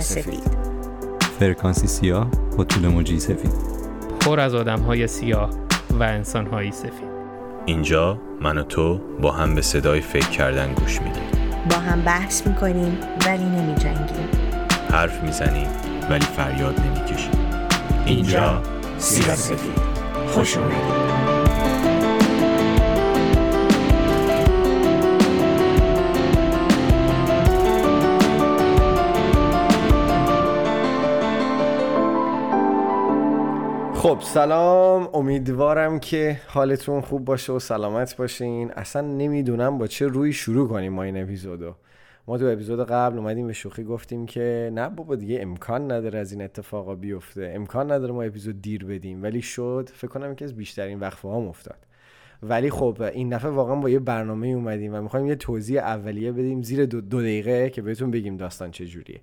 سفید، فرکانسی سیاه با طول موجی سفید، پر از آدم‌های سیاه و انسان‌های سفید. اینجا من و تو با هم به صدای فکر کردن گوش میدیم، با هم بحث میکنیم ولی نمیجنگیم، حرف میزنیم ولی فریاد نمیکشیم. اینجا سیاه سفید. خوش اومدید. خب سلام، امیدوارم که حالتون خوب باشه و سلامت باشین. اصلا نمیدونم با چه روی شروع کنیم ما این اپیزودو. ما تو اپیزود قبل اومدیم به شوخی گفتیم که نه بابا دیگه امکان نداره از این اتفاقا بیفته، امکان نداره ما اپیزود دیر بدیم، ولی شد. فکر کنم یکی از بیشترین وقفه ها افتاد. ولی خب این دفعه واقعا با یه برنامه اومدیم و می‌خوایم یه توضیح اولیه بدیم زیر 2 دقیقه که بهتون بگیم داستان چه جوریه.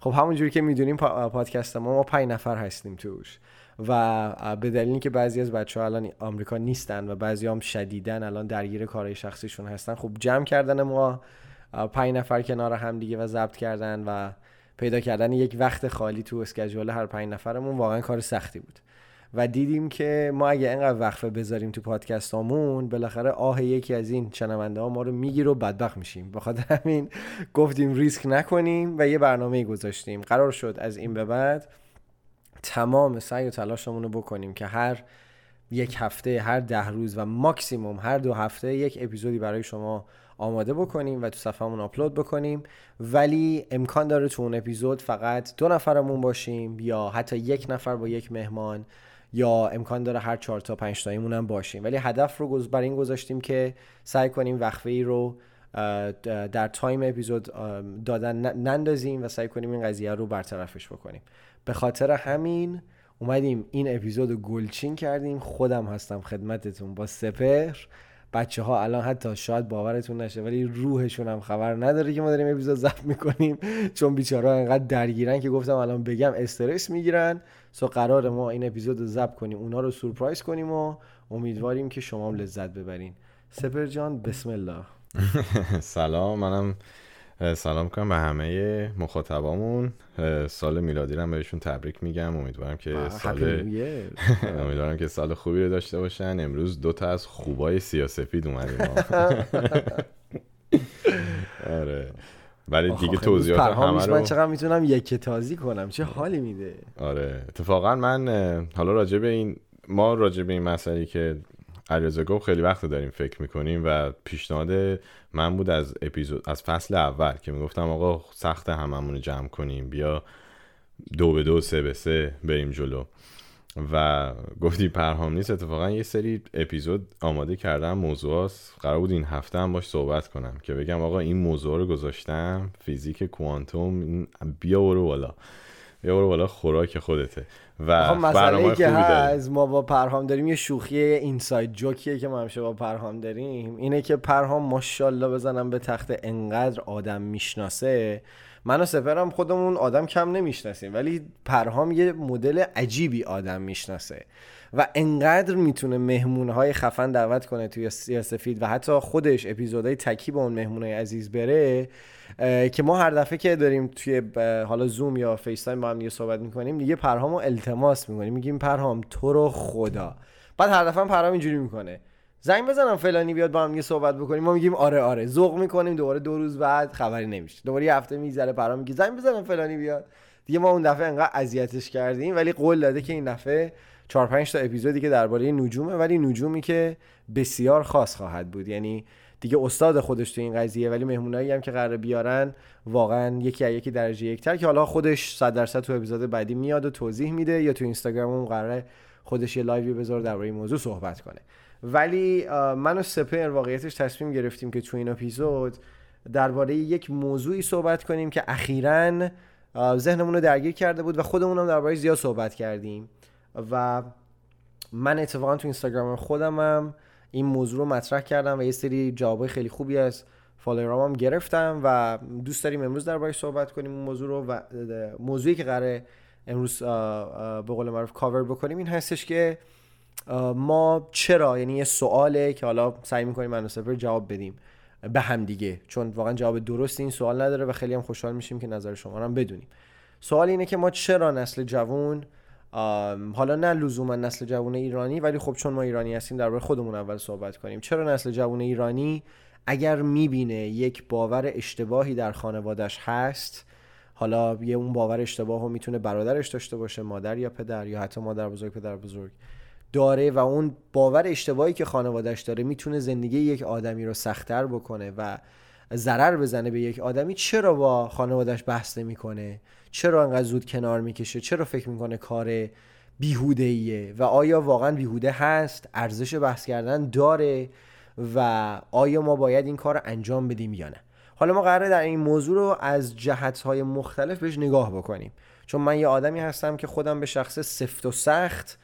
خب همونجوری که می‌دونین پادکست ما 5 نفر هستیم توش و به دلیلی که بعضی از بچه‌ها الان آمریکا نیستن و بعضی هم شدیدن الان درگیر کارهای شخصیشون هستن، خب جمع کردن ما 5 نفر کنار هم دیگه و ضبط کردن و پیدا کردن یک وقت خالی تو اسکیجول هر 5 نفرمون واقعا کار سختی بود و دیدیم که ما اگه اینقدر وقفه بذاریم تو پادکستامون بالاخره آه یکی از این شنونده ها ما رو میگیره و بدبخت میشیم. بخاطر همین گفتیم ریسک نکنیم و یه برنامه‌ای گذاشتیم. قرار شد از این به بعد تمام سعی و تلاشمون رو بکنیم که هر یک هفته، هر 10 روز و ماکسیموم هر 2 هفته یک اپیزودی برای شما آماده بکنیم و تو صفحمون آپلود بکنیم، ولی امکان داره تو اون اپیزود فقط 2 نفرمون باشیم یا حتی 1 نفر با 1 مهمان یا امکان داره هر 4 تا 5 تاییمون هم باشیم، ولی هدف رو برای این گذاشتیم که سعی کنیم وقفه‌ای رو در تایم اپیزود دادن نندازیم و سعی کنیم این قضیه رو برطرفش بکنیم. به خاطر همین اومدیم این اپیزودو گلچین کردیم. خودم هستم خدمتتون با سپر. بچه‌ها الان حتی شاید باورتون نشه ولی روحشون هم خبر نداره که ما داریم اپیزود ضبط میکنیم، چون بیچاره‌ها انقدر درگیرن که گفتم الان بگم استرس میگیرن. سو قرار ما این اپیزودو ضبط کنیم، اونا رو سورپرایز کنیم و امیدواریم که شما هم لذت ببرین. سپر جان بسم الله. سلام، منم سلام میکنم به همه مخاطبامون. سال میلادی رو بهشون تبریک میگم. امیدوارم که سال خوبی رو داشته باشن. امروز 2 تا از خوبای سیاه‌سفید اومدیم. آره ولی دیگه توضیحات همه رو من چقدر میتونم یک تازی کنم، چه حالی میده. آره اتفاقا من حالا راجع به این مسئله که علیرضا گفت خیلی وقت داریم فکر میکنیم و پیشنهاد من بود از فصل اول که میگفتم آقا سخت هممون رو جمع کنیم، بیا 2-2 3-3 بریم جلو و گفتی پرهام نیست. اتفاقا یه سری اپیزود آماده کردم، موضوع هست. قرار بود این هفته هم باش صحبت کنم که بگم آقا این موضوع رو گذاشتم، فیزیک کوانتوم، بیا برو بالا خوراک خودته. و مسئله‌ای که از ما با پرهام داریم یه شوخی اینساید جوکیه که ما همیشه با پرهام داریم اینه که پرهام ماشاءالله بزنم به تخت انقدر آدم میشناسه. من و سپرم خودمون آدم کم نمیشناسیم ولی پرهام یه مدل عجیبی آدم میشناسه و انقدر میتونه مهمونهای خفن دعوت کنه توی سیاه‌سفید و حتی خودش اپیزودهای تکی با اون مهمونای عزیز بره که ما هر دفعه که داریم توی حالا زوم یا فیس تایم با هم دیگه صحبت میکنیم دیگه پرهامو التماس میکنیم، میگیم پرهام تو رو خدا. بعد هر دفعه پرهام اینجوری میکنه زنگ بزنم فلانی بیاد با هم یه صحبت بکنیم، ما میگیم آره ذوق میکنیم. دوباره 2 روز بعد خبری نمیشه، دوباره یه هفته میگذره پرهام میگه زنگ بزنم فلانی بیاد. دیگه ما اون دفعه انقدر اذیتش کردیم ولی قول داده که این دفعه 4-5 تا اپیزودی که درباره نجومه، ولی نجومی که بسیار خاص خواهد بود، یعنی دیگه استاد خودش تو این قضیه، ولی مهمونایی هم که قراره بیارن واقعا یکی از یکی درجه یکتر که حالا خودش 100% تو اپیزود بعدی میاد و توضیح میده یا تو اینستاگرامم قراره خودش یه لایوی بذاره درباره این موضوع صحبت کنه. ولی من و سپر واقعیتش تصمیم گرفتیم که تو این اپیزود درباره یک موضوعی صحبت کنیم که اخیراً ذهنمون رو درگیر کرده بود و خودمون هم درباره‌اش زیاد صحبت کردیم و من اتفاقا تو اینستاگرام خودمم این موضوع رو مطرح کردم و یه سری جوابای خیلی خوبی از فالوورام گرفتم و دوست داریم امروز درباره‌اش صحبت کنیم اون موضوع رو. و موضوعی که قراره امروز به قول معروف کاور بکنیم این هستش که ما چرا، یعنی یه سواله که حالا سعی می‌کنیم من و سپر جواب بدیم به هم دیگه، چون واقعا جواب درست این سوال نداره و خیلی هم خوشحال میشیم که نظر شما رو هم بدونیم. سوال اینه که ما چرا نسل جوان، حالا نه لزوما نسل جوان ایرانی، ولی خب چون ما ایرانی هستیم درباره خودمون اول صحبت کنیم، چرا نسل جوان ایرانی اگر میبینه یک باور اشتباهی در خانواده‌اش هست، حالا یه اون باور اشتباهو میتونه برادرش داشته باشه، مادر یا پدر، یا حتی مادر بزرگ پدر بزرگ داره، و اون باور اشتباهی که خانواده‌اش داره میتونه زندگی یک آدمی رو سخت‌تر بکنه و ضرر بزنه به یک آدمی، چرا با خانواده‌اش بحث نمی‌کنه؟ چرا انقدر زود کنار میکشه؟ چرا فکر میکنه کار بیهوده‌ایه؟ و آیا واقعا بیهوده هست؟ ارزش بحث کردن داره؟ و آیا ما باید این کار رو انجام بدیم یا نه؟ حالا ما قراره در این موضوع رو از جهت‌های مختلف بهش نگاه بکنیم، چون من یه آدمی هستم که خودم به شخص سفت و سخت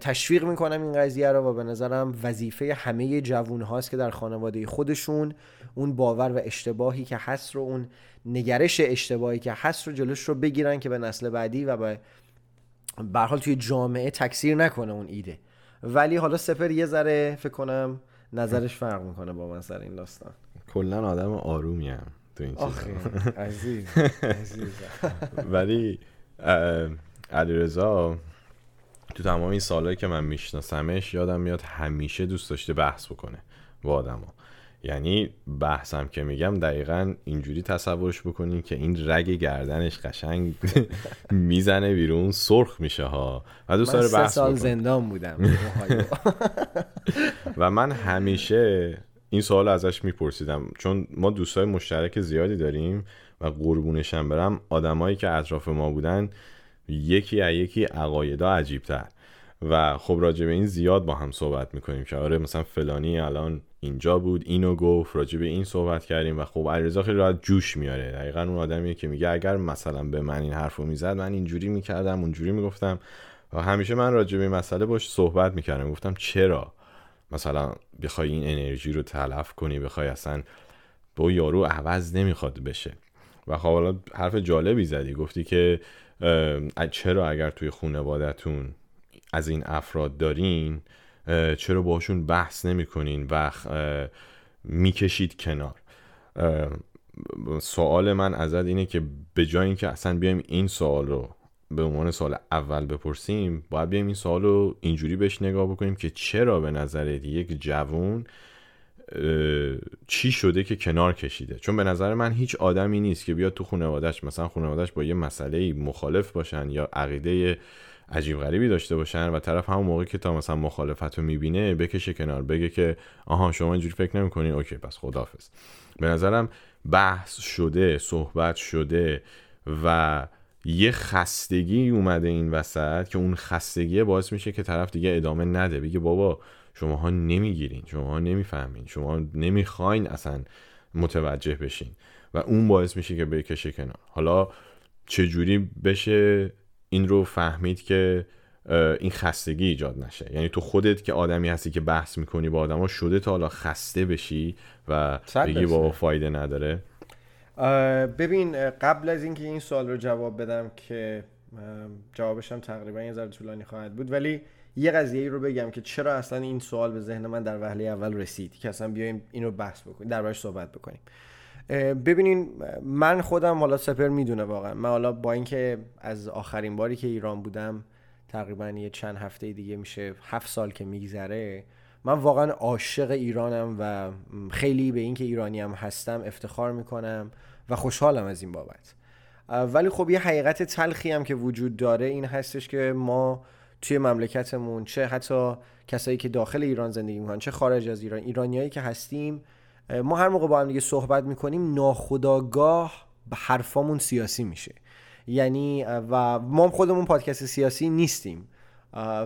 تشویق میکنم این قضیه رو، و به نظرم وظیفه همه جوون هاست که در خانواده خودشون اون باور و اشتباهی که هست رو، اون نگرش اشتباهی که هست رو جلوش رو بگیرن که به نسل بعدی و به هر حال توی جامعه تکثیر نکنه اون ایده. ولی حالا سپر یه ذره فکر کنم نظرش فرق میکنه با من سر این داستان. کلا آدم آرومیم تو این چیزا. آخه عزیز. ولی علیرضا تو تمام این سالایی که من میشناسمش یادم میاد همیشه دوست داشته بحث بکنه با آدما. یعنی بحثم که میگم دقیقاً اینجوری تصورش بکنین که این رگ گردنش قشنگ میزنه بیرون، سرخ میشه ها، و دوست داره بحث بکنه. من 3 سال زندان بودم و من همیشه این سوال ازش میپرسیدم، چون ما دوستای مشترک زیادی داریم و قربونشم برم آدمایی که اطراف ما بودن یکی از یکی عقایدا عجیب‌تر، و خب راجع به این زیاد با هم صحبت میکنیم که آره مثلا فلانی الان اینجا بود، اینو گفت، راجع به این صحبت کردیم، و خب علیرضا خیلی راحت جوش میاره. دقیقاً اون آدمیه که میگه اگر مثلا به من این حرفو میزد من اینجوری میکردم، اونجوری میگفتم. و همیشه من راجع به این مسئله باش صحبت میکردم، گفتم چرا مثلا بخوای این انرژی رو تلف کنی، بخوای اصلا با یارو عوض نمیخواد بشه. و خب حالا حرف جالبی زدی، گفتی که چرا اگر توی خانواده‌تون از این افراد دارین چرا باشون بحث نمی‌کنین و میکشید کنار. سوال من ازت اینه که به جای اینکه اصلا بیایم این سوال رو به عنوان سوال اول بپرسیم، باید بیایم این سوال رو اینجوری بهش نگاه بکنیم که چرا به نظرت یک جوون چی شده که کنار کشیده؟ چون به نظر من هیچ آدمی نیست که بیاد تو خانواده‌اش، مثلا خانواده‌اش با یه مسئله مخالف باشن یا عقیده عجیب غریبی داشته باشن، و طرف همون موقع که تا مثلا مخالفت رو میبینه بکشه کنار، بگه که آها شما اینجوری فکر نمی‌کنین، اوکی پس خداحافظ. به نظرم بحث شده، صحبت شده و یه خستگی اومده این وسط که اون خستگی باعث میشه که طرف دیگه ادامه نده، بگه بابا شماها نمیگیرین، شماها نمیفهمین، شما نمیخواین اصلا متوجه بشین، و اون باعث میشه که بکشه کنار. حالا چجوری بشه این رو فهمید که این خستگی ایجاد نشه؟ یعنی تو خودت که آدمی هستی که بحث میکنی با آدما، شده تا حالا خسته بشی و بگی بابا فایده نداره؟ ببین قبل از اینکه این سوال رو جواب بدم که جوابشم تقریبا یه ذره طولانی خواهد بود، ولی یه قضیه ای رو بگم که چرا اصلا این سوال به ذهن من در وهله اول رسید که اصلا بیایم اینو بحث بکنیم، دربارش صحبت بکنیم. ببینین من خودم، حالا سپر میدونه واقعا، من حالا با اینکه از آخرین باری که ایران بودم تقریبا یه چند هفته دیگه میشه 7 سال که میگذره، من واقعا عاشق ایرانم و خیلی به اینکه ایرانی هم هستم افتخار میکنم و خوشحالم از این بابت. ولی خب یه حقیقت تلخی هم که وجود داره این هستش که ما توی مملکتمون، چه حتی کسایی که داخل ایران زندگی میکنن چه خارج از ایران، ایرانیایی که هستیم، ما هر موقع با هم دیگه صحبت میکنیم ناخودآگاه حرفامون سیاسی میشه. یعنی و ما خودمون پادکست سیاسی نیستیم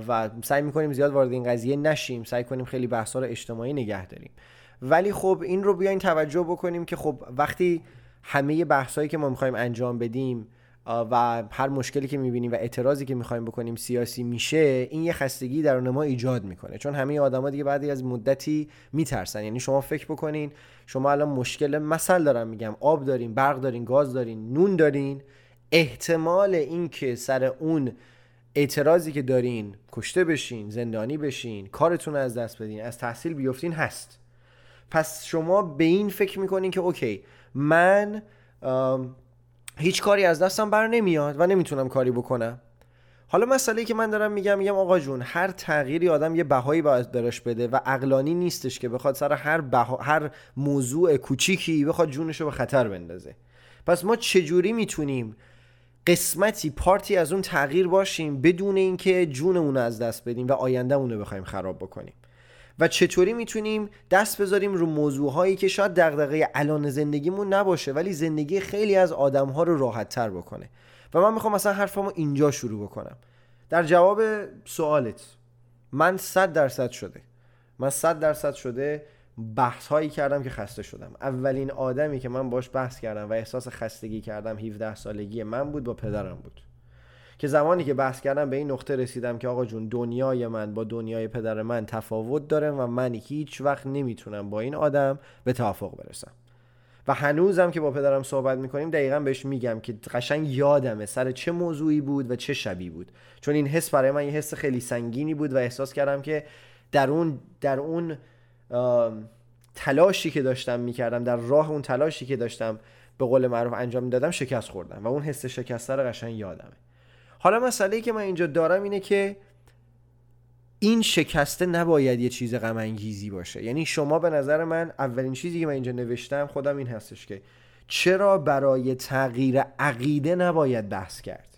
و سعی میکنیم زیاد وارد این قضیه نشیم، سعی کنیم خیلی بحثا رو اجتماعی نگه داریم. ولی خب این رو بیاین توجه بکنیم که خب وقتی همه بحثایی که ما میخوایم انجام بدیم و هر مشکلی که میبینیم و اعتراضی که میخوایم بکنیم سیاسی میشه، این یه خستگی درون ما ایجاد میکنه، چون همه آدما دیگه بعد از مدتی میترسن. یعنی شما فکر بکنین شما الان مشکل، مثلا دارم میگم، آب دارین، برق دارین، گاز دارین، نون دارین، احتمال اینکه سر اون اعتراضی که دارین کشته بشین، زندانی بشین، کارتون از دست بدین، از تحصیل بیفتین هست. پس شما به این فکر میکنین که اوکی من هیچ کاری از دستم بر نمیاد و نمیتونم کاری بکنم. حالا مسئله‌ای که من دارم میگم آقا جون، هر تغییری آدم یه بهایی باید براش بده و عقلانی نیستش که بخواد سر هر موضوع کوچیکی بخواد جونشو به خطر بندازه. پس ما چجوری میتونیم قسمتی پارتی از اون تغییر باشیم بدون اینکه جونمون رو از دست بدیم و آیندهمون رو بخوایم خراب بکنیم؟ و چطوری میتونیم دست بذاریم رو موضوعهایی که شاید دغدغه الان زندگیمون نباشه ولی زندگی خیلی از آدم‌ها رو راحت‌تر بکنه؟ و من میخوام مثلا حرفمو اینجا شروع بکنم. در جواب سوالت، من 100% شده، من 100% شده بحث هایی کردم که خسته شدم. اولین آدمی که من باش بحث کردم و احساس خستگی کردم 17 سالگی من بود، با پدرم بود، که زمانی که بحث کردم به این نقطه رسیدم که آقا جون دنیای من با دنیای پدر من تفاوت داره و من هیچ وقت نمیتونم با این آدم به توافق برسم. و هنوزم که با پدرم صحبت میکنیم دقیقاً بهش میگم که قشنگ یادمه سر چه موضوعی بود و چه شبی بود، چون این حس برای من یه حس خیلی سنگینی بود و احساس کردم که در اون تلاشی که داشتم میکردم، در راه اون تلاشی که داشتم به قول معروف انجام میدادم، شکست خوردم و اون حس شکست رو قشنگ یادمه. حالا مسئله‌ای که من اینجا دارم اینه که این شکسته نباید یه چیز غم انگیزی باشه. یعنی شما به نظر من اولین چیزی که من اینجا نوشتم خودم این هستش که چرا برای تغییر عقیده نباید بحث کرد؟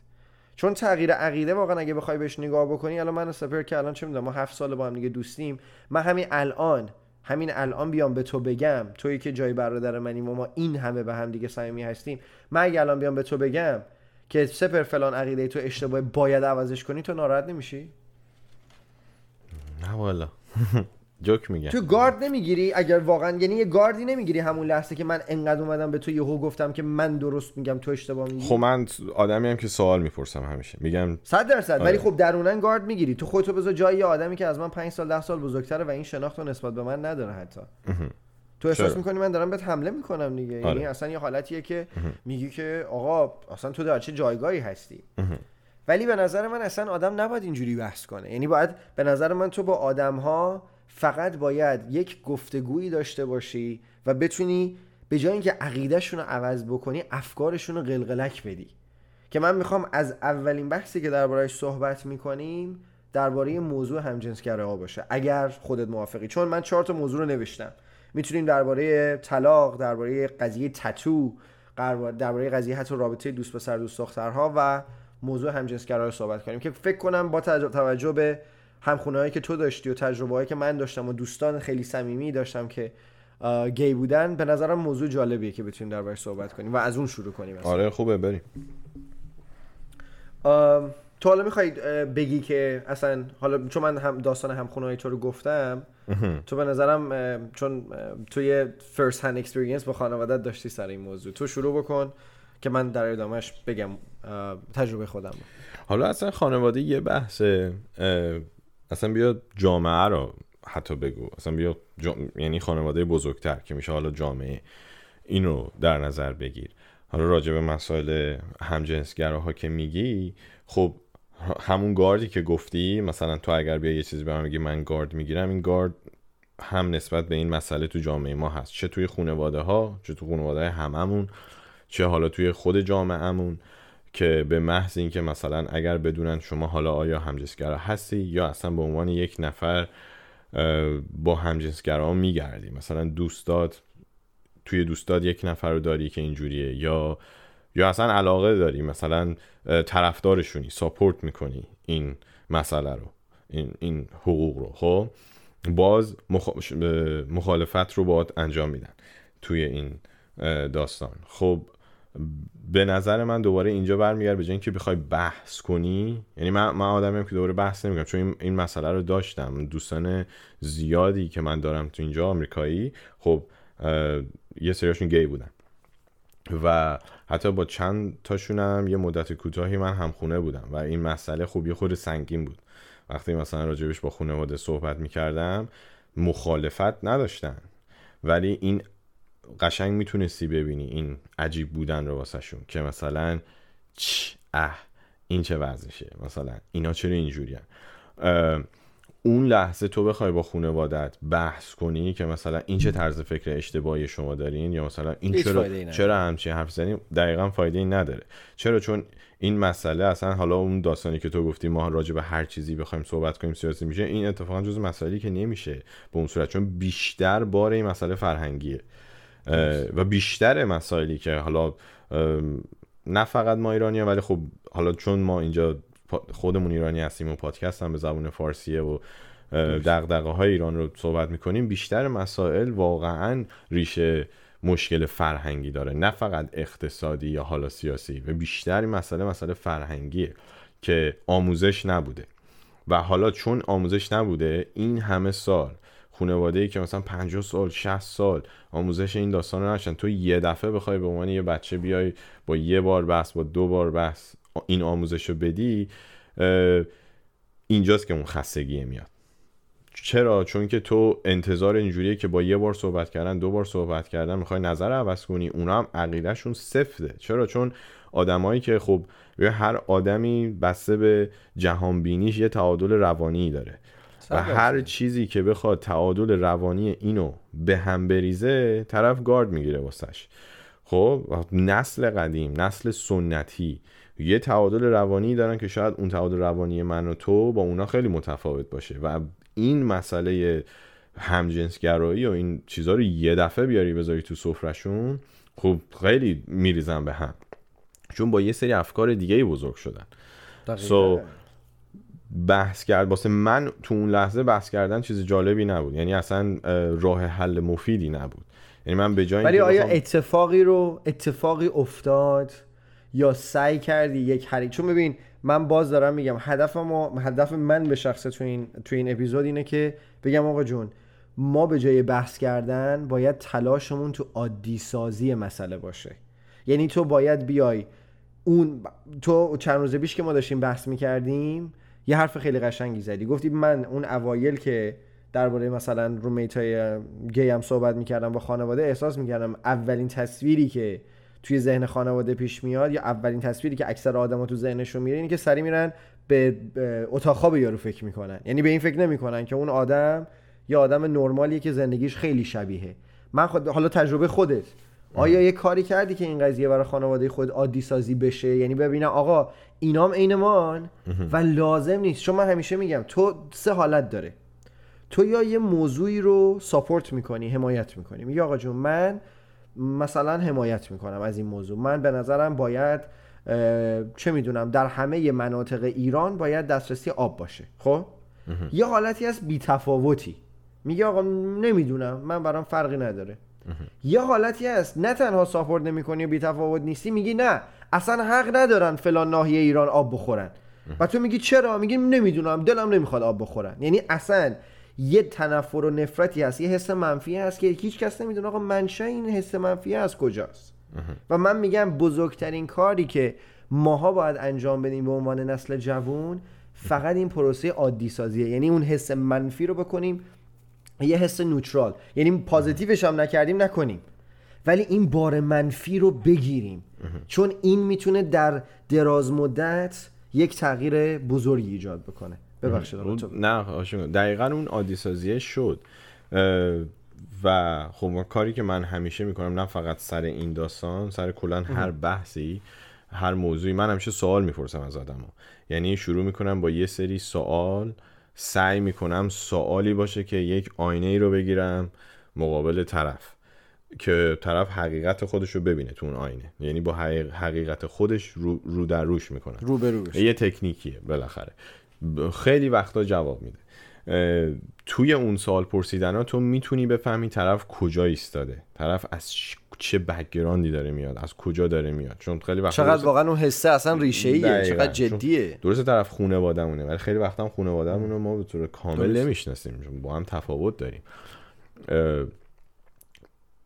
چون تغییر عقیده واقعا اگه بخوای بهش نگاه بکنی، الان من سپر که الان چه میدونم ما 7 سال با هم دیگه دوستیم، من همین الان بیام به تو بگم تویی که جای برادر منی و ما این همه به هم دیگه صمیمی هستیم، من اگه الان بیام به تو بگم که سپر فلان عقیده تو اشتباهه باید عوضش کنی، تو ناراحت نمیشی؟ نه والا جوک میگم. تو گارد نمیگیری؟ اگر واقعا یعنی یه گاردی نمیگیری همون لحظه که من انقدر اومدم به تو یهو گفتم که من درست میگم تو اشتباه میگی؟ خب من آدمی ام که سوال میپرسم همیشه، میگم 100%، ولی خب درونن گارد میگیری. تو خودتو بذار جای یه آدمی که از من 5 سال 10 سال بزرگتره و این شناختو نسبت به من نداره حتی. تو احساس میکنی من دارم بهت حمله میکنم دیگه. یعنی اصلا یه حالتیه که میگی که آقا اصلا تو در چه جایگاهی هستی. ولی به نظر من اصلا آدم نباید اینجوری بحث کنه. یعنی باید به نظر من تو با آدم‌ها فقط باید یک گفتگویی داشته باشی و بتونی به جای اینکه عقیده‌شون رو عوض بکنی، افکارشون رو قلقلک بدی. که من میخوام از اولین بحثی که درباره‌اش صحبت میکنیم درباره موضوع همجنسگراها باشه، اگر خودت موافقی. چون من 4 تا موضوع رو نوشتم. میتونیم درباره طلاق، درباره قضیه تتو، درباره قضیه حتی رابطه دوست پسر دوست دخترها و موضوع همجنسگرا رو صحبت کنیم، که فکر کنم با توجه به همخونه‌هایی که تو داشتی و تجربه‌هایی که من داشتم و دوستان خیلی صمیمی داشتم که گی بودن، به نظرم موضوع جالبیه که بتونیم دربارش صحبت کنیم و از اون شروع کنیم. آره خوبه، بریم. تو حالا می‌خوای بگی که اصلا، حالا چون من هم داستان همخونه‌های تو رو گفتم، تو به نظرم چون تو یه فرست هند اکسپریانس با خانواده‌ات داشتی سر این موضوع، تو شروع بکن که من در ادامهش بگم تجربه خودم. حالا اصلا خانواده یه بحثه، اصلا بیا جامعه رو حتی بگو، اصلا بیا یعنی خانواده بزرگتر که میشه حالا جامعه، اینو در نظر بگیر. حالا راجع به مسائل همجنسگراها که میگی، خب همون گاردی که گفتی، مثلا تو اگر بیا یه چیزی به من بگی من گارد میگیرم، این گارد هم نسبت به این مسئله تو جامعه ما هست، چه توی خانواده ها، چه تو خانواده هممون، چه حالا توی خود جامعهمون، که به محض این که مثلا اگر بدونن شما حالا آیا همجنسگرا هستی یا اصلا به عنوان یک نفر با همجنسگرا میگردی، مثلا دوستات، توی دوستات یک نفر رو داری که اینجوریه، یا اصلا علاقه داری، مثلا طرفدارشونی، ساپورت میکنی این مسئله رو، این حقوق رو، خب باز مخالفت رو باید انجام میدن توی این داستان. خب به نظر من دوباره اینجا برمیگرده به جای اینکه بخوای بحث کنی، یعنی من آدمیم که دوباره بحث نمیکنم، چون این مسئله رو داشتم. دوستان زیادی که من دارم تو اینجا آمریکایی، خب یه سریاشون گی بودن و حتی با چند تاشونم یه مدت کوتاهی من همخونه بودم و این مسئله خب یه خورده سنگین بود. وقتی مثلا راجبش با خانواده صحبت میکردم مخالفت نداشتن، ولی این قشنگ میتونستی ببینی این عجیب بودن رو واسه شون، که مثلا این چه وضعشه، مثلا اینا چرا اینجوریه. اون لحظه تو بخوای با خانواده‌ات بحث کنی که مثلا این چه طرز فکر اشتباهی شما دارین، یا مثلا این چرا همچین حرف زدین، دقیقاً فایده این نداره. چرا؟ چون این مسئله اصلا، حالا اون داستانی که تو گفتی ما راجع به هر چیزی بخوایم صحبت کنیم سیاسی میشه، این اتفاقا جزء مسائلی که نمیشه به اون صورت، چون بیشتر بار این مسئله فرهنگیه و بیشتر مسائلی که حالا نه فقط ما ایرانی‌ها، ولی خب حالا چون ما اینجا خودمون ایرانی هستیم و پادکست هم به زبان فارسیه و دغدغه های ایران رو صحبت میکنیم، بیشتر مسائل واقعا ریشه مشکل فرهنگی داره، نه فقط اقتصادی یا حالا سیاسی، و بیشتر این مسئله فرهنگیه که آموزش نبوده. و حالا چون آموزش نبوده، این همه سال خانواده‌ای که مثلا 50 سال 60 سال آموزش این داستان رو نداشتن، تو یه دفعه بخوای به عنوان یه بچه بیای با یه بار بحث، با دو بار بحث این آموزشو بدی، اینجاست که اون خستگی میاد. چرا؟ چون که تو انتظار اینجوریه که با یه بار صحبت کردن، دو بار صحبت کردن میخوای نظر عوض کنی، اونا هم عقیدهشون سفته. چرا؟ چون آدمایی که خب هر آدمی بسته به جهان بینیش یه تعادل روانی داره و هر چیزی که بخواد تعادل روانی اینو به هم بریزه، طرف گارد میگیره واسش. خب نسل قدیم، نسل سنتی یه تعادل روانی دارن که شاید اون تعادل روانی من و تو با اونا خیلی متفاوت باشه، و این مسئله همجنسگرایی و این چیزها رو یه دفعه بیاری بذاری تو سفرشون، خب خیلی میریزن به هم، چون با یه سری افکار دیگه بزرگ شدن. بحث کرد واسه من تو اون لحظه بحث کردن چیز جالبی نبود، یعنی اصلا راه حل مفیدی نبود. یعنی من به جای اینکه ولی آیا اتفاقی افتاد یا سعی کردی یک حرکت؟ چون ببین من باز دارم میگم هدف من به شخصه تو این اپیزود اینه که بگم آقا جون، ما به جای بحث کردن باید تلاشمون تو عادی سازی مسئله باشه. یعنی تو باید بیای تو چند روز پیش که ما داشتیم بحث میکردیم یه حرف خیلی قشنگی زدی، گفتی من اون اوایل که درباره مثلا رومیتای گی هم صحبت میکردم با خانواده، احساس میکردم اولین تصویری که توی ذهن خانواده پیش میاد، یا اولین تصویری که اکثر آدما تو ذهنشون میره، اینه که سری میرن به اتاق خواب یارو فکر میکنن. یعنی به این فکر نمیکنن که اون آدم یه آدم نرمالیه که زندگیش خیلی شبیهه. من حالا تجربه خودت، آیا یه کاری کردی که این قضیه برای خانواده خود عادی سازی بشه؟ یعنی ببینم آقا اینام عین مان و لازم نیست. چون من همیشه میگم تو سه حالت داره، تو یا یه موضوعی رو ساپورت میکنی، حمایت میکنی، میگی آقا جون من مثلا حمایت میکنم از این موضوع، من به نظرم باید چه میدونم در همه مناطق ایران باید دسترسی آب باشه. خب یه حالتی از بی‌تفاوتی، میگی آقا نمیدونم من برام فرقی نداره. یه حالتی هست نه تنها ساپورت نمی‌کنی و بی‌تفاوت نیستی، میگی نه اصلا حق ندارن فلان ناحیه ایران آب بخورن، و تو میگی چرا؟ میگی نمیدونم دلم نمیخواد آب بخورن. یعنی اصلا یه تنفر و نفرتی هست، یه حس منفی هست که هیچ کس نمیدونه آقا منشأ این حس منفی از کجاست. و من میگم بزرگترین کاری که ماها باید انجام بدیم به عنوان نسل جوان فقط این پروسه عادی سازیه. یعنی اون حس منفی رو بکنیم یه حس نوترال، یعنی پازیتیوش هم نکنیم، ولی این بار منفی رو بگیریم، چون این میتونه در دراز مدت یک تغییر بزرگی ایجاد بکنه. ببخشید نه دقیقا اون عادی سازیه شد. و خب کاری که من همیشه میکنم، نه فقط سر این داستان، سر کلن هر بحثی، هر موضوعی، من همیشه سوال میپرسم از آدم‌ها. یعنی شروع میکنم با یه سری سوال، سعی میکنم سوالی باشه که یک آینه ای رو بگیرم مقابل طرف که طرف حقیقت خودش رو ببینه تو اون آینه. یعنی با حقیقت خودش رو در روش میکنم، رو به روش. یه تکنیکیه بالاخره، خیلی وقتا جواب میده. توی اون سوال پرسیدن ها تو میتونی بفهمی طرف کجا ایستاده، طرف از چه بک‌گراندی داره میاد، از کجا داره میاد، چون خیلی وقتا چقدر واقعا اون حسه اصلا ریشه‌ایه، چقدر جدیه. درسته طرف خانواده‌مونه، ولی خیلی وقتا هم خانواده‌مون رو ما به طور کامل نمیشناسیم، چون با هم تفاوت داریم.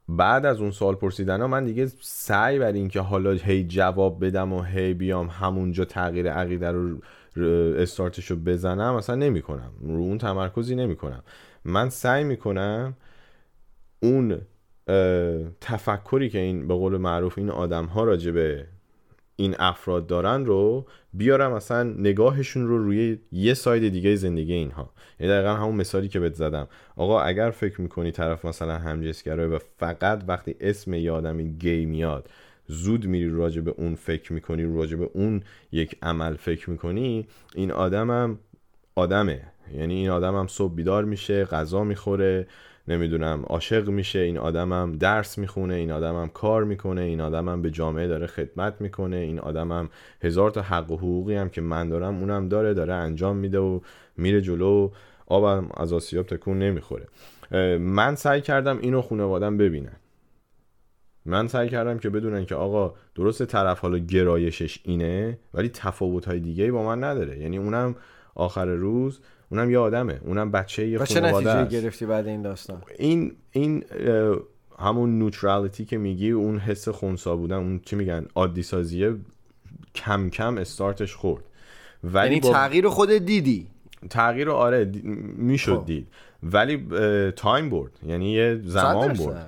بعد از اون سوال پرسیدن ها من دیگه سعی بر این که حالا هی جواب بدم و هی بیام همونجا تغییر عقیده رو استارتشو بزنم اصلا نمی کنم، رو اون تمرکزی نمی کنم. من سعی می کنم اون تفکری که این به قول معروف این آدم ها راجبه این افراد دارن رو بیارم مثلا نگاهشون رو روی یه ساید دیگه زندگی اینها. یعنی دقیقاً همون مثالی که بهت زدم، آقا اگر فکر می‌کنی طرف مثلا همجنسگرایه و فقط وقتی اسم یه آدم گی میاد زود میری راجع به اون فکر می‌کنی، راجع به اون یک عمل فکر می‌کنی، این آدمم آدمه. یعنی این آدمم صبح بیدار میشه، غذا میخوره، نمیدونم عاشق میشه، این آدمم درس میخونه، این آدمم کار میکنه، این آدمم به جامعه داره خدمت میکنه، این آدمم هزار تا حق و حقوقی هم که من دارم اونم داره انجام میده و میره جلو، آبم از آسیاب تکون نمیخوره. من سعی کردم اینو خانواده‌ام ببینن، من سعی کردم که بدونن که آقا درست طرف حالا گرایشش اینه ولی تفاوت‌های دیگه‌ای با من نداره. یعنی اونم آخر روز اونم یه آدمه، اونم بچه یه خانواده است. چه نتیجه گرفتی بعد این داستان؟ این همون نوترالیتی که میگی، اون حس خنثی بودن، اون چی میگن عادی سازیه، کم کم استارتش خورد. یعنی تغییر خود دیدی؟ تغییر آره میشد دید، ولی تایم برد، یعنی یه زمان برد.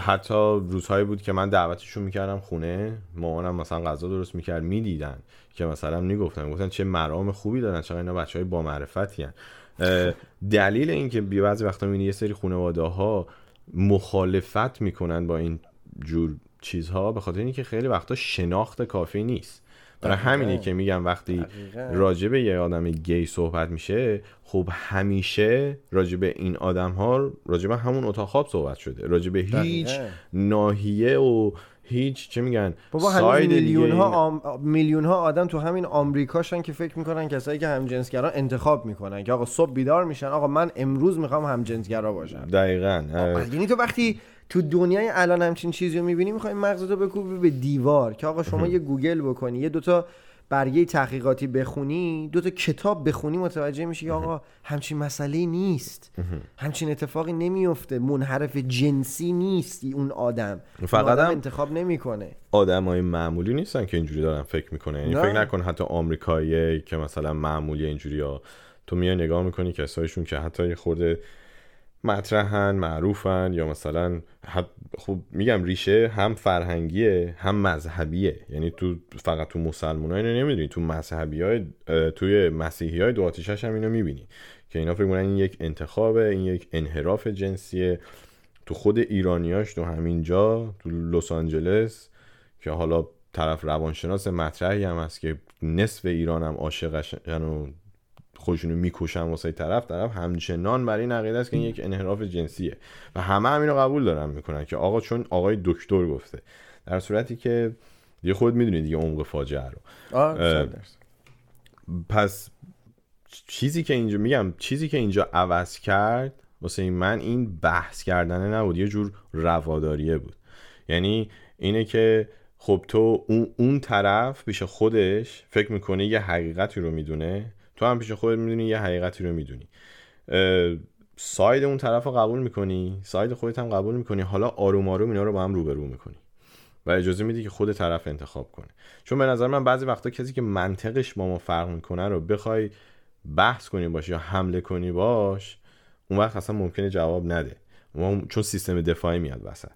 حتی روزهایی بود که من دعوتشون میکردم خونه، مامانم مثلا غذا درست میکرد، میدیدن که مثلا میگفتن چه مرام خوبی دارن، چرا اینا بچهای با معرفتی ان. دلیل این که بعضی وقتا میبینی یه سری خانواده ها مخالفت میکنن با این جور چیزها به خاطر اینکه خیلی وقتا شناخت کافی نیست. برای همینه که میگم وقتی راجب یه آدم گی صحبت میشه، خب همیشه راجب این آدم ها راجب همون اتاق خواب صحبت شده، راجب هیچ ناحیه و هیچ چه میگن ساید میلیون ها آدم تو همین آمریکاشن که فکر میکنن کسایی که همجنسگرا انتخاب میکنن که آقا صبح بیدار میشن آقا من امروز میخوام همجنسگرا باشم. دقیقاً. یعنی تو وقتی تو دنیای الان همچین چیزی رو میبینی میخوای مغزتو بکوبی به دیوار که آقا شما یه گوگل بکنی، یه دوتا برگه تحقیقاتی بخونی، دوتا کتاب بخونی، متوجه میشی که آقا همچین مسئله نیست، همچین اتفاقی نمیفته، منحرف جنسی نیست اون آدم، فقط آدم انتخاب نمیکنه. آدمای معمولی نیستن که اینجوری دارن فکر میکنه. یعنی فکر نکن حتی آمریکایی که مثلا معمولی اینجوریه، تو میای نگاه میکنی کسایشون که حتی خورده مطرحن، معروفن، یا مثلا خب میگم ریشه هم فرهنگیه هم مذهبیه. یعنی تو فقط تو مسلمان‌ها اینو نمیدونی، تو مذهبی‌های توی مسیحی‌های دو آتیشه‌ش هم اینو میبینی که اینا فکر می‌کنن این یک انتخابه، این یک انحراف جنسیه. تو خود ایرانیاش تو همینجا تو لس آنجلس که حالا طرف روانشناس مطرحی هم هست که نصف ایران هم عاشقشن و خودشونو میکشن واسه طرف همچنان برای این عقیده است که این یک انحراف جنسیه و همه همینو قبول دارن میکنن که آقا چون آقای دکتر گفته، در صورتی که دیگه خود میدونید دیگه عمق فاجعه رو. پس چیزی که اینجا عوض کرد واسه من این بحث کردنه نبود، یه جور رواداریه بود. یعنی اینه که خب تو اون طرف پیش خودش فکر میکنه یه حقیقتی رو میدونه، تو هم پیش خودت میدونی یه حقیقتی رو میدونی، ساید اون طرف رو قبول میکنی، ساید خودت هم قبول میکنی، حالا آروم آروم اینا رو با هم روبرو میکنی و اجازه میدی که خود طرف انتخاب کنه. چون به نظر من بعضی وقتا کسی که منطقش با ما فرق میکنه رو بخوای بحث کنی باش یا حمله کنی باش، اون وقت اصلا ممکنه جواب نده، چون سیستم دفاعی میاد وسط.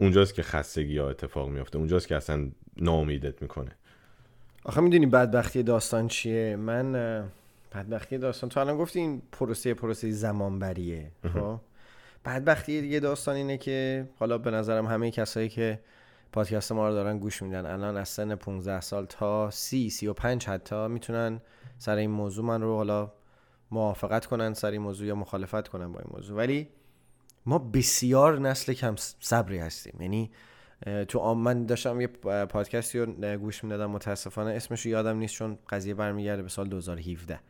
اونجاست که خستگی ها اتفاق میفته، اونجاست که اصلا ناامیدت میکنه. آخه میدونی بدبختی داستان چیه؟ من بدبختی داستان، تو الان گفتی این پروسه زمانبریه. خب بدبختی دیگه داستان اینه که حالا به نظرم همه کسایی که پادکست ما رو دارن گوش میدن الان از سن 15 سال تا 35 حتی میتونن سر این موضوع من رو حالا موافقت کنن سر این موضوع یا مخالفت کنن با این موضوع، ولی ما بسیار نسل کم صبری هستیم. یعنی من داشتم یه پادکستی رو گوش میدادم، متاسفانه اسمش یادم نیست چون قضیه برمیگرده به سال 2017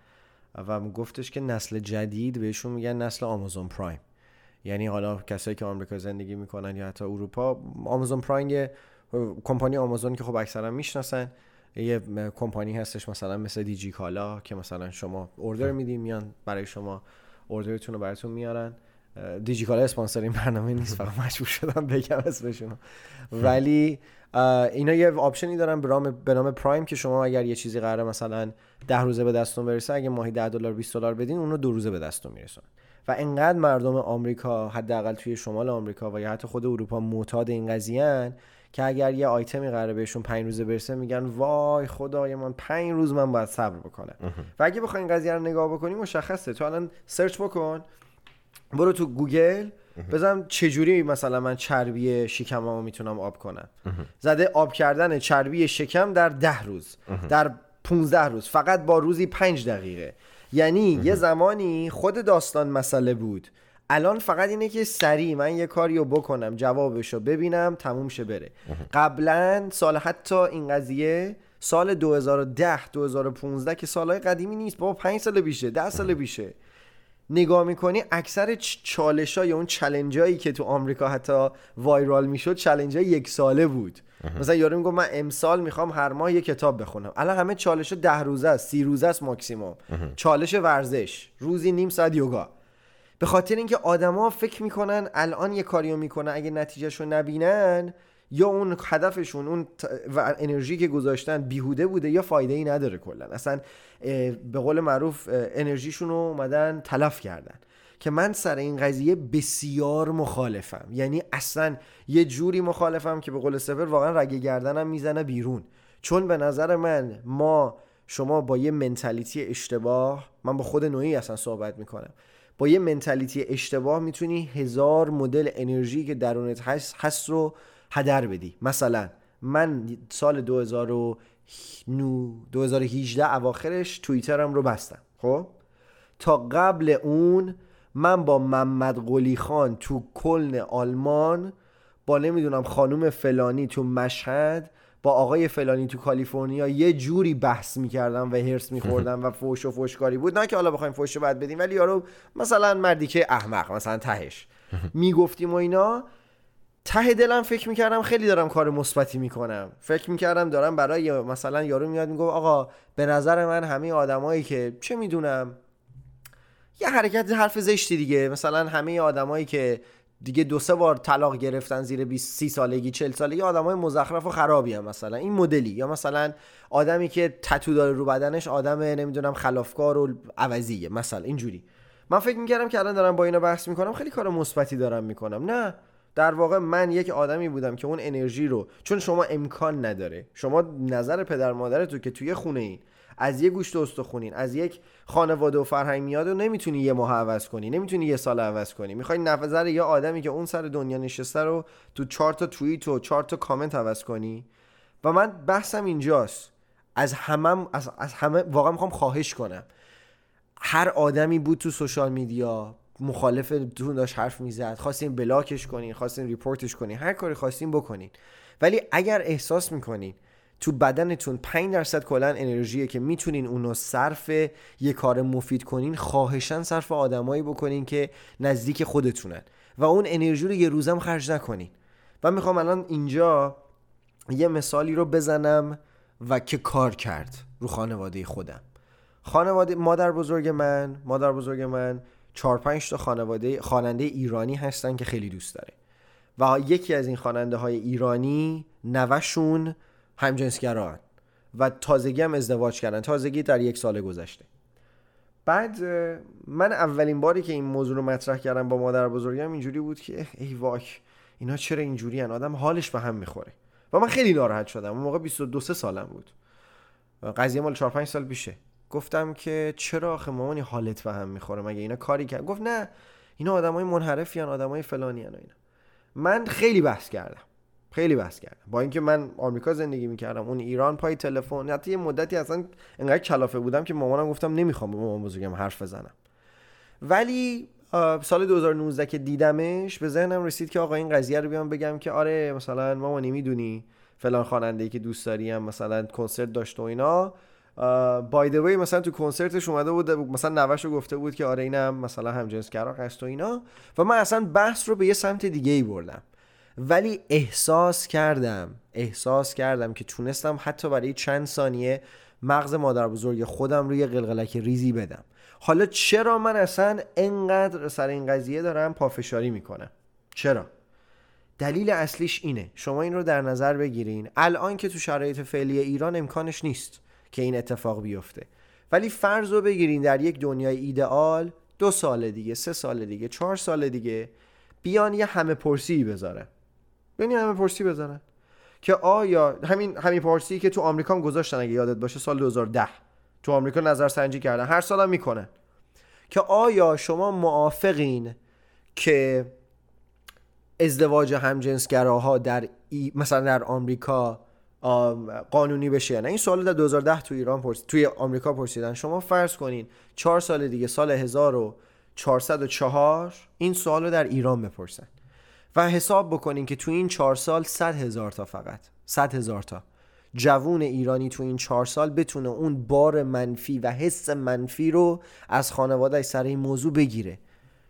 و گفتش که نسل جدید بهشون میگن نسل آمازون پرایم. یعنی حالا کسایی که آمریکا زندگی میکنن یا حتی اروپا، آمازون پرایم کمپانی آمازون که خب اکثرا میشناسن، یه کمپانی هستش مثلا مثل دیجی کالا که مثلا شما اوردر میدین میان برای شما اوردرتون رو براتون میارن. دیجیکال اسپانسر این برنامه نیست، فقط مجبور شدم بگم اسمشون. ولی اینا یه آپشنی دارن به نام پرایم که شما اگر یه چیزی قراره مثلا 10 روزه به دستتون برسه، اگه ماهی $10 $20 بدین اون رو 2 روزه به دستتون میرسن. و اینقدر مردم آمریکا، حداقل توی شمال آمریکا و یا حتی خود اروپا، معتاد این قضیهن که اگر یه آیتمی قراره بهشون 5 روزه برسه میگن وای خدای من 5 روز من باید صبر بکنم. و اگه بخواین قضیه رو نگاه بکنیم مشخصه، تو الان سرچ بکن، برو تو گوگل بزن چجوری مثلا من چربی شکممو میتونم آب کنم. زده آب کردن چربی شکم در 10 روز، در 15 روز، فقط با روزی 5 دقیقه. یعنی یه زمانی خود داستان مسئله بود، الان فقط اینه که سریع من یه کاریو بکنم، جوابشو ببینم، تموم شه بره. قبلا سال، حتی این قضیه سال 2010 2015 که سالهای قدیمی نیست بابا، 5 سال بیشه، 10 سال بیشه، نگاه میکنی اکثر چالش‌ها یا اون چالنجایی که تو آمریکا حتی وایرال میشد چالنجای 1 ساله بود. مثلا یارو میگه من امسال میخوام هر ماه یه کتاب بخونم، الان همه چالش‌ها 10 روزه است، 30 روزه است ماکسیمم. چالش ورزش، روزی نیم ساعت یوگا، به خاطر اینکه آدما فکر میکنن الان یه کاریو میکنن اگه نتیجهشو نبینن یا اون هدفشون اون انرژی که گذاشتن بیهوده بوده یا فایده ای نداره، کلا اصلا به قول معروف انرژیشون رو اومدن تلف کردن. که من سر این قضیه بسیار مخالفم، یعنی اصلا یه جوری مخالفم که به قول سپر واقعا رگ گردنم میزنه بیرون. چون به نظر من شما با یه منتالیتی اشتباه، من با خود نوعی اصلا صحبت میکنم، با یه منتالیتی اشتباه میتونی 1000 مدل انرژی که درونت هست رو هدر بدی. مثلا من سال 2018 اواخرش توییترم رو بستم. خب تا قبل اون من با محمد قلی خان تو کلن آلمان، با نمیدونم خانوم فلانی تو مشهد، با آقای فلانی تو کالیفرنیا یه جوری بحث میکردم و هرس میخوردم و فوش و فوشکاری بود. نه که حالا بخوایم فوشو بد بدیم، ولی یارو مثلا مردی که احمق مثلا تهش میگفتیم و اینا، ته دلم فکر میکردم خیلی دارم کار مثبتی میکنم، فکر میکردم دارم برای مثلا، یارو میاد میگه آقا به نظر من همه آدمایی که چه میدونم یه حرکت حرف زشتی دیگه، مثلا همه آدمایی که دیگه 2-3 بار طلاق گرفتن زیر 20-30 سالگی 40 سالگی آدمای مزخرف و خرابی هم، مثلا این مدلی، یا مثلا آدمی که تتو داره رو بدنش آدم نمیدونم خلافکار و عوضیه، مثلا اینجوری. من فکر میکردم که الان دارم با اینا بحث میکنم خیلی کار مثبتی دارم میکنم، نه در واقع من یک آدمی بودم که اون انرژی رو، چون شما امکان نداره، شما نظر پدر مادرتو که توی خونه این از یه گوشت استخونین، از یک خانواده و فرهنگ میاد و نمیتونی یه ماه عوض کنی، نمیتونی یه سال عوض کنی، میخوای نظر یه آدمی که اون سر دنیا نشسته رو تو 4 تا توییت و 4 تا کامنت عوض کنی. و من بحثم اینجاست، از همه واقعا میخوام خواهش کنم، هر آدمی بود تو سوشال میدیا مخالف دون داشت حرف میزد، خواستین بلاکش کنین، خواستین ریپورتش کنین، هر کاری خواستین بکنین، ولی اگر احساس میکنین تو بدنتون 5% کلا انرژیه که میتونین اونو صرف یه کار مفید کنین، خواهشاً صرف آدمایی بکنین که نزدیک خودتونن و اون انرژی رو یه روزم خرج نکنین. من میخوام الان اینجا یه مثالی رو بزنم و که کار کرد رو خانواده خودم. خانواده مادر بزرگ من 4-5 تا خواننده ایرانی هستن که خیلی دوست داره و یکی از این خواننده های ایرانی نوشون همجنسگران و تازگی هم ازدواج کردن، تازگی در 1 سال گذشته. بعد من اولین باری که این موضوع رو مطرح کردم با مادر بزرگم اینجوری بود که ای واک اینا چرا اینجوری هن، آدم حالش به هم میخوره و من خیلی ناراحت شدم. اون موقع 22-23 سالم بود، قضیه مال 4-5 سال پیشه. گفتم که چرا آخه مامانی حالت به هم میخوره، مگه اینا کاری کرد؟ گفت نه اینا آدمای منحرفی ان، آدمای فلانی ان. اینا من خیلی بحث کردم با اینکه من آمریکا زندگی میکردم، اون ایران پای تلفن، حتی یه مدتی اصلا انقدر کلافه بودم که مامانم گفتم نمیخوام با مامان بزرگم حرف بزنم. ولی سال 2019 که دیدمش به ذهنم رسید که آقا این قضیه رو بیام بگم که آره مثلا مامانی میدونی فلان خواننده‌ای که دوست داری مثلا کنسرت داشت و اینا، بای دی وی مثلا تو کنسرتش اومده بود مثلا نوشو گفته بود که آره اینم مثلا همجنسگرا هست و اینا، و من اصلا بحث رو به یه سمت دیگه ای بردم. ولی احساس کردم که تونستم حتی برای چند ثانیه مغز مادر بزرگ خودم رو یه قلقلک ریزی بدم. حالا چرا من اصلا انقدر سر این قضیه دارم پافشاری میکنم؟ چرا؟ دلیل اصلیش اینه، شما این رو در نظر بگیرین الان که تو شرایط فعلی ایران امکانش نیست که این اتفاق بیفته، ولی فرض رو بگیرین در یک دنیای ایدئال 2 سال دیگه، 3 سال دیگه، 4 سال دیگه بیان یه همه پرسی بذارن. که آیا همین پارسی که تو آمریکا هم گذاشتن اگه یادت باشه سال 2010 تو آمریکا نظرسنجی کردن، هر سال هم میکنن، که آیا شما موافقین که ازدواج همجنسگراها در مثلا در آمریکا قانونی بشه؟ نه. این سوال در 2010 تو ایران توی آمریکا پرسیدن. شما فرض کنین 4 سال دیگه سال 1404 این سوال رو در ایران بپرسن و حساب بکنین که تو این 4 سال 100,000 تا فقط 100,000 تا جوون ایرانی تو این 4 سال بتونه اون بار منفی و حس منفی رو از خانواده‌اش سر این موضوع بگیره.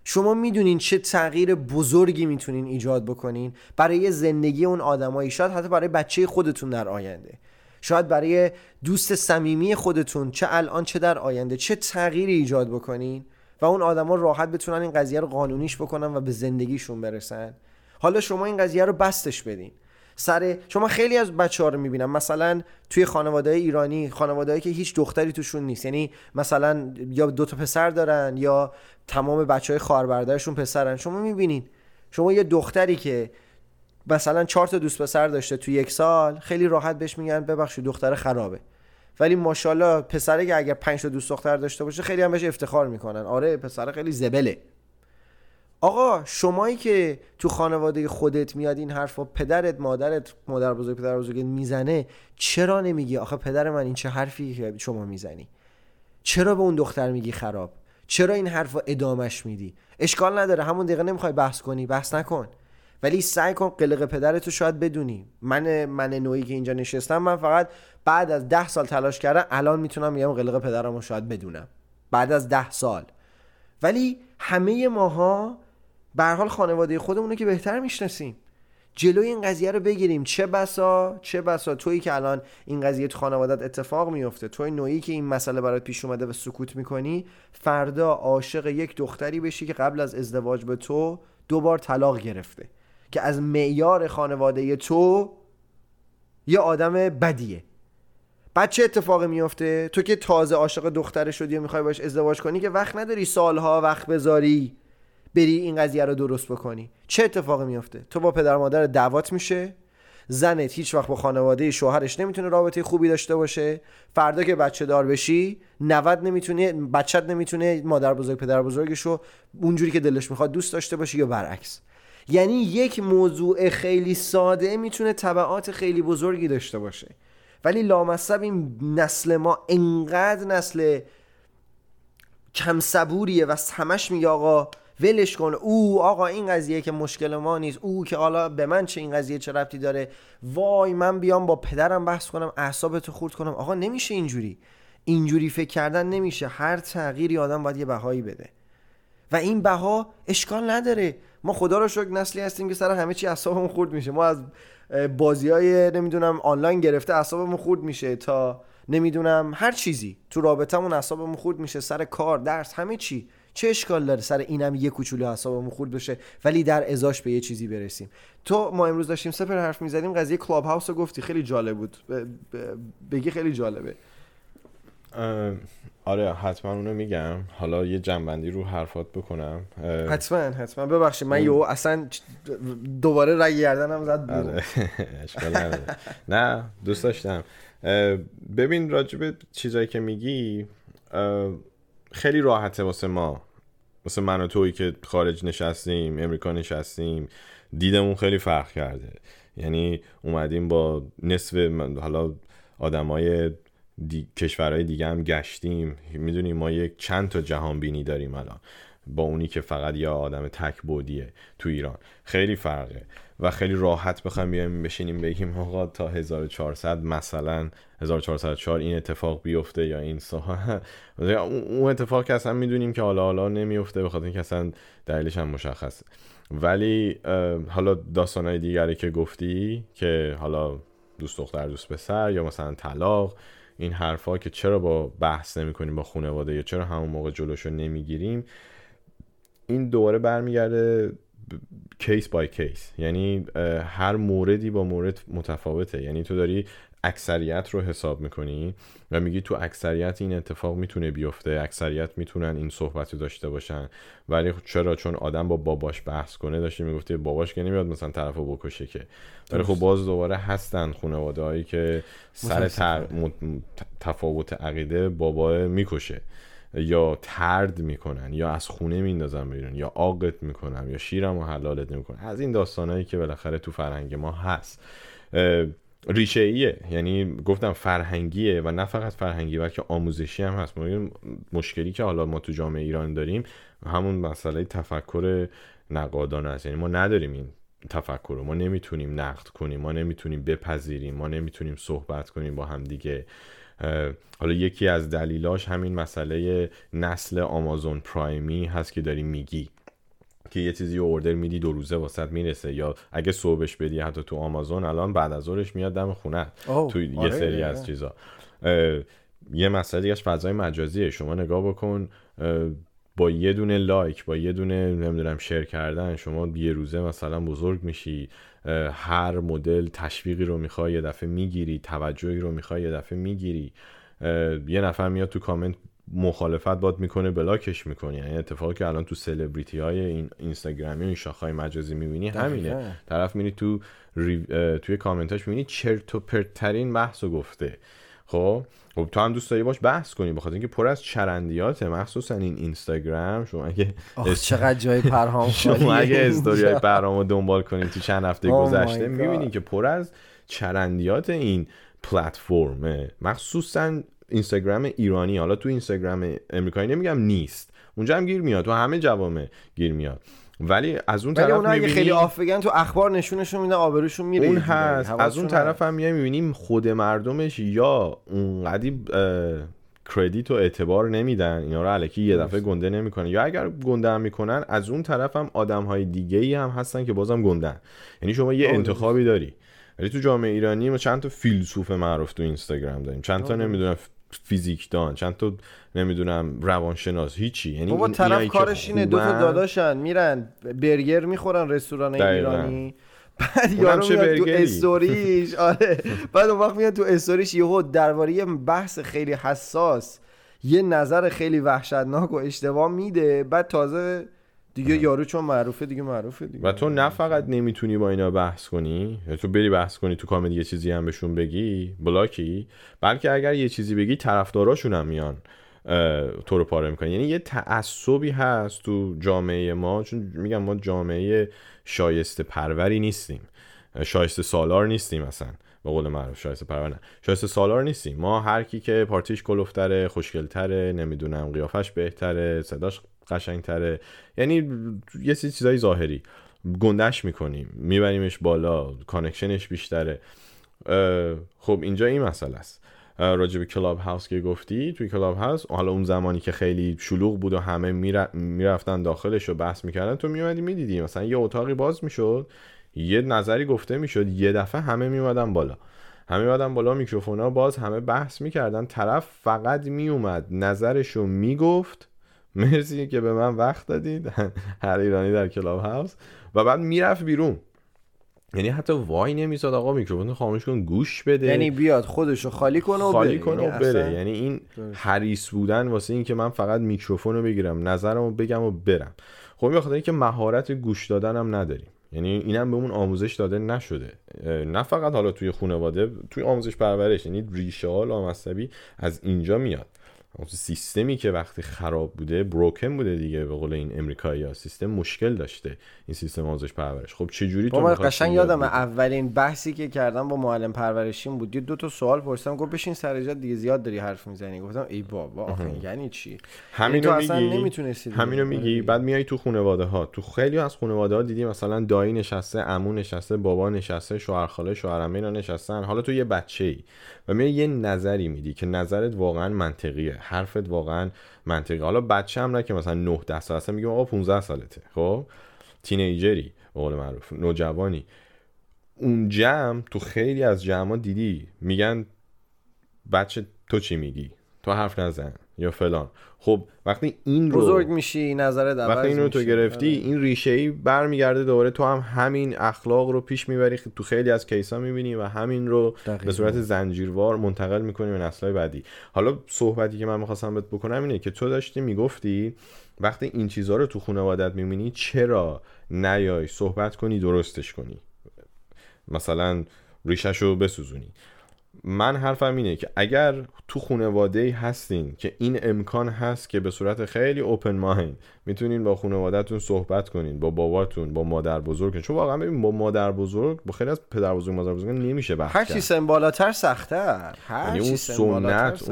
شما میدونین چه تغییر بزرگی میتونین ایجاد بکنین برای زندگی اون آدمایی، شاید حتی برای بچه خودتون در آینده، شاید برای دوست صمیمی خودتون، چه الان چه در آینده، چه تغییری ایجاد بکنین و اون آدما راحت بتونن این قضیه رو قانونیش بکنن و به زندگیشون برسن. حالا شما این قضیه رو بستش بدین سر شما. خیلی از بچه‌ها رو میبینم مثلا توی خانواده‌های ایرانی، خانواده‌ای که هیچ دختری توشون نیست، یعنی مثلا یا 2 تا پسر دارن یا تمام بچه‌های خواهر برادرشون پسرن. شما میبینین شما یه دختری که مثلا 4 تا دوست پسر داشته توی یک سال، خیلی راحت بهش میگن ببخشید دختر خرابه، ولی ماشاءالله پسری که اگر 5 تا دوست دختر داشته باشه خیلی هم بهش افتخار میکنن، آره پسر خیلی زبله. آقا شمایی که تو خانواده خودت میاد این حرفو پدرت مادرت مادربزرگ پدربزرگت میزنه، چرا نمیگی آخه پدر من این چه حرفی شما میزنی؟ چرا به اون دختر میگی خراب؟ چرا این حرفو ادامش میدی؟ اشکال نداره همون دقیقه نمیخوای بحث کنی، بحث نکن، ولی سعی کن قلق پدرتو شاید بدونی. من نوعی که اینجا نشستم، من فقط بعد از 10 سال تلاش کردم الان میتونم میگم قلق پدرمو شاید بدونم، بعد از 10 سال. ولی همه ماها به هر حال خانواده خودمونه که بهتر میشناسیم، جلوی این قضیه رو بگیریم. چه بسا تویی که الان این قضیه تو خانواده‌ات اتفاق میفته، توی نوعی که این مسئله برات پیش اومده و سکوت میکنی، فردا عاشق یک دختری بشی که قبل از ازدواج به تو 2 بار طلاق گرفته، که از معیار خانواده تو یه آدم بدیه. بعد چه اتفاقی میفته؟ تو که تازه عاشق دختر شدی و میخوای باش ازدواج کنی که وقت نداری سالها وقت بذاری بری این قضیه رو درست بکنی، چه اتفاقی میفته؟ تو با پدر مادر دعوات میشه، زنت هیچ وقت با خانواده شوهرش نمیتونه رابطه خوبی داشته باشه، فردا که بچه دار بشی بچت نمیتونه مادر بزرگ پدر بزرگشو اونجوری که دلش میخواد دوست داشته باشه یا برعکس. یعنی یک موضوع خیلی ساده میتونه تبعات خیلی بزرگی داشته باشه، ولی لامصب این نسل ما انقدر نسل کم صبوریه و همش میگه آقا ولش کن، آقا این قضیه که مشکل ما نیست، که حالا به من چه این قضیه چه ربطی داره، وای من بیام با پدرم بحث کنم اعصابتو خورد کنم. آقا نمیشه اینجوری فکر کردن، نمیشه. هر تغییری آدم باید یه بهایی بده و این بها اشکال نداره. ما خدا رو شکر نسلی هستیم که سر همه چی اعصابمون خورد میشه، ما از بازیای نمیدونم آنلاین گرفته اعصابمون خورد میشه تا نمیدونم هر چیزی، تو رابطمون اعصابمون خورد میشه، سر کار درس همه چی. چه اشکال داره سر اینم یه کوچولو اعصابمون خورد بشه ولی در ازاش به یه چیزی برسیم؟ ما امروز داشتیم سپر حرف میزدیم، قضیه کلاب هاوس رو گفتی، خیلی جالب بود، بگی خیلی جالبه. آره حتما اونو میگم. حالا یه جنبندی رو حرفات بکنم. حتما ببخشید من یهو اصلا دوباره رگ گردنم زد. آره اشکال نداره. نه دوست داشتم. ببین راجب چیزایی که میگی خیلی راحته واسه ما، واسه من و تویی که خارج نشستیم، امریکا نشستیم، دیدمون خیلی فرق کرده. یعنی اومدیم با نصف حالا آدمای کشورهای دیگه هم گشتیم، میدونیم ما یک چند تا جهان بینی داریم الان با اونی که فقط یا آدم تک بودیه تو ایران، خیلی فرقه. و خیلی راحت بخوام بیایم بشینیم بگیم آقا تا 1400 مثلا 1404 این اتفاق بیفته یا این سال اون اتفاق که اصلا میدونیم که حالا نمیفته، بخاطر اینکه اصلا دلیلش هم مشخصه. ولی حالا داستانای دیگری که گفتی که حالا دوست دختر دوست پسر یا مثلا طلاق، این حرفا که چرا با بحث نمی‌کنیم با خانواده یا چرا همون موقع جلوشو نمیگیریم، این دوباره برمیگرده کیس بای کیس، یعنی هر موردی با مورد متفاوته. یعنی تو داری اکثریت رو حساب میکنی و میگی تو اکثریت این اتفاق میتونه بیفته، اکثریت میتونن این صحبت رو داشته باشن. ولی چرا؟ چون آدم با باباش بحث کنه داشته میگفته باباش که نمیاد مثلا طرفو بکشه که. ولی خب باز دوباره هستن خانواده هایی که سر تفاوت عقیده بابا میکشه یا طرد میکنن یا از خونه میندازن بیرون یا عاقت میکنن یا شیرمو حلالت نمیکنن. از این داستانایی که بالاخره تو فرهنگ ما هست، ریشه ایه، یعنی گفتم فرهنگیه و نه فقط فرهنگی بلکه آموزشی هم هست. مشکلی که حالا ما تو جامعه ایران داریم همون مسئله تفکر نقادانه است، یعنی ما نداریم این تفکر رو، ما نمیتونیم نقد کنیم، ما نمیتونیم بپذیریم، ما نمیتونیم صحبت کنیم با هم دیگه. حالا یکی از دلیلاش همین مسئله نسل آمازون پرایمی هست که داری میگی که یه چیزی رو اوردر میدی 2 روزه واسط میرسه، یا اگه صبحش بدی حتی تو آمازون الان بعد از ظهرش میاد دم خونه تو یه سری از چیزا. یه مسئله دیگه‌اش فضای مجازیه. شما نگاه بکن، با یه دونه لایک، با یه دونه نمیدونم شیر کردن، شما یه روزه مثلا بزرگ میشی، هر مدل تشویقی رو میخوای یه دفعه میگیری، توجهی رو میخوای یه دفعه میگیری. یه نفر میاد تو کامنت مخالفت باد میکنه، بلاکش میکنی. یعنی اتفاقی که الان تو سلبریتی های این اینستاگرامی و این شاخهای مجازی میبینی همینه. طرف میری تو توی کامنتاش میبینی چرت و پرت ترین بحثو گفته. خب تو هم دوست داری باش بحث کنی، بخاطر اینکه پر از چرندیاته، مخصوصا این اینستاگرام. شما اگه چقدر جای پرهام شما اگه استوریای پرهامو دنبال کنید تو چند هفته گذشته میبینی که پر از چرندیات این پلتفرمه، مخصوصا اینستاگرام ایرانی. حالا تو اینستاگرام امریکایی نمیگم نیست، اونجا هم گیر میاد، تو همه جوامع گیر میاد، ولی از اون طرف میبینی خیلی آف بگن تو اخبار نشونشون میدن، آبروشون میره. اون هست. از اون طرف هم میبینیم خود مردمش یا اونقدی کردیت و اعتبار نمیدن، اینا رو الکی یه دفعه گنده نمیکنن، یا اگر گنده هم میکنن از اون طرف هم آدمهای دیگه‌ای هم هستن که بازم گندن. یعنی شما یه انتخابی داری. ولی تو جامعه ایرانی ما چند تا فیلسوف معروف تو اینستاگرام داریم، چند تا نمیدونم فیزیکدان، چند تا نمیدونم روانشناس، هیچی. یعنی بابا طرف کارش اینه، دو تا داداشن میرن برگر میخورن رستوران ایرانی، بعد یارو میاد تو استوریش آره بعد اون وقت میاد تو استوریش یهو درباره یه بحث خیلی حساس یه نظر خیلی وحشتناک و اشتباه میده، بعد تازه دیگه یارو چون معروفه دیگه. و تو نه فقط نمیتونی با اینا بحث کنی، تو بری بحث کنی تو کامنت یه چیزی هم بهشون بگی بلاکی، بلکه اگر یه چیزی بگی طرفداراشون هم میان تو رو پاره میکنن. یعنی یه تعصبی هست تو جامعه ما، چون میگم ما جامعه شایسته پروری نیستیم، شایسته سالار نیستیم، اصلا به قول معروف شایسته پرور نه، شایسته سالار نیستیم. ما هر کی که پارتیش کلوفتره، خوشگل‌تره، نمیدونم قیافش بهتره، صداش قشنگتره، یعنی یه سری چیزای ظاهری گندش میکنیم، میبریمش بالا، کانکشنش بیشتره. خب اینجا این مسئله است. راجع به کلاب هاوس که گفتی، توی کلاب هاوس حالا اون زمانی که خیلی شلوغ بود و همه میرفتن داخلش و بحث میکردن، تو میومدی میدیدی مثلا یه اتاقی باز میشد، یه نظری گفته میشد، یه دفعه همه میومدن بالا، میکروفونا باز، همه بحث میکردن، طرف فقط میومد نظرشو میگفت، مرسی که به من وقت دادید هر ایرانی در کلاب هاوس، و بعد میرفت بیرون. یعنی حتی وای نمیزاد آقا میکروفون خاموش کن گوش بده، یعنی بیاد خودشو خالی کنه و بره. یعنی این حریص بودن واسه این که من فقط میکروفونو بگیرم نظرمو بگم و برم. خب به خاطر اینکه مهارت گوش دادنم نداریم، یعنی اینم بهمون آموزش داده نشده، نه فقط حالا توی خانواده، توی آموزش پرورش. یعنی ریشه ها لامصبی از اینجا میاد، اون سیستمی که وقتی خراب بوده، بروکن بوده دیگه، به قول این امریکایی‌ها سیستم مشکل داشته، این سیستم آموزش پرورش. خب چه جوری تو من قشنگ یادم اولین بحثی که کردم با معلم پرورشیم بود، 2 تا سوال پرسیدم، گفت بشین سر جات دیگه زیاد داری حرف میزنی. گفتم ای بابا آخه یعنی چی؟ همینو میگی، بعد میای تو خانواده ها، تو خیلی از خانواده ها دیدی مثلا دایی نشسته، عمو نشسته، بابا نشسته، شوهر خاله، شوهرعمه نشستن. حالا تو یه بچه‌ای و میای یه نظری میدی که نظرت واقعا منطقیه، حرفت واقعا منطقی. حالا بچه هم نه که مثلا 9-10 سال هست، میگم آقا 15 سالته، خب تینیجری به قول معروف، نوجوانی. اون جمع تو خیلی از جمع‌ها دیدی میگن بچه تو چی میگی، تو حرف نزن، یا فلان. خب وقتی این رو بزرگ میشی، نظرت عوض میشه. وقتی این رو تو گرفتی، این ریشه‌ای برمیگرده دوباره، تو هم همین اخلاق رو پیش میبری، تو خیلی از کیسا میبینی و همین رو به صورت زنجیروار منتقل میکنی به نسل‌های بعدی. حالا صحبتی که من می‌خواستم بهت بکنم اینه که تو داشتی میگفتی وقتی این چیزا رو تو خانواده‌ات می‌بینی چرا نیای صحبت کنی، درستش کنی، مثلا ریشه‌شو بسوزونی. من حرفم اینه که اگر تو خانواده‌ای هستین که این امکان هست که به صورت خیلی اوپن مایند میتونین با خانواده‌تون صحبت کنین، با باباتون، با مادر بزرگتون، چون واقعا ببین با مادر بزرگ، با خیلی از پدر بزرگ مادر بزرگ نمیشه بحث کرد. هر چیز بالاتر سخت‌تر، یعنی اون سنت،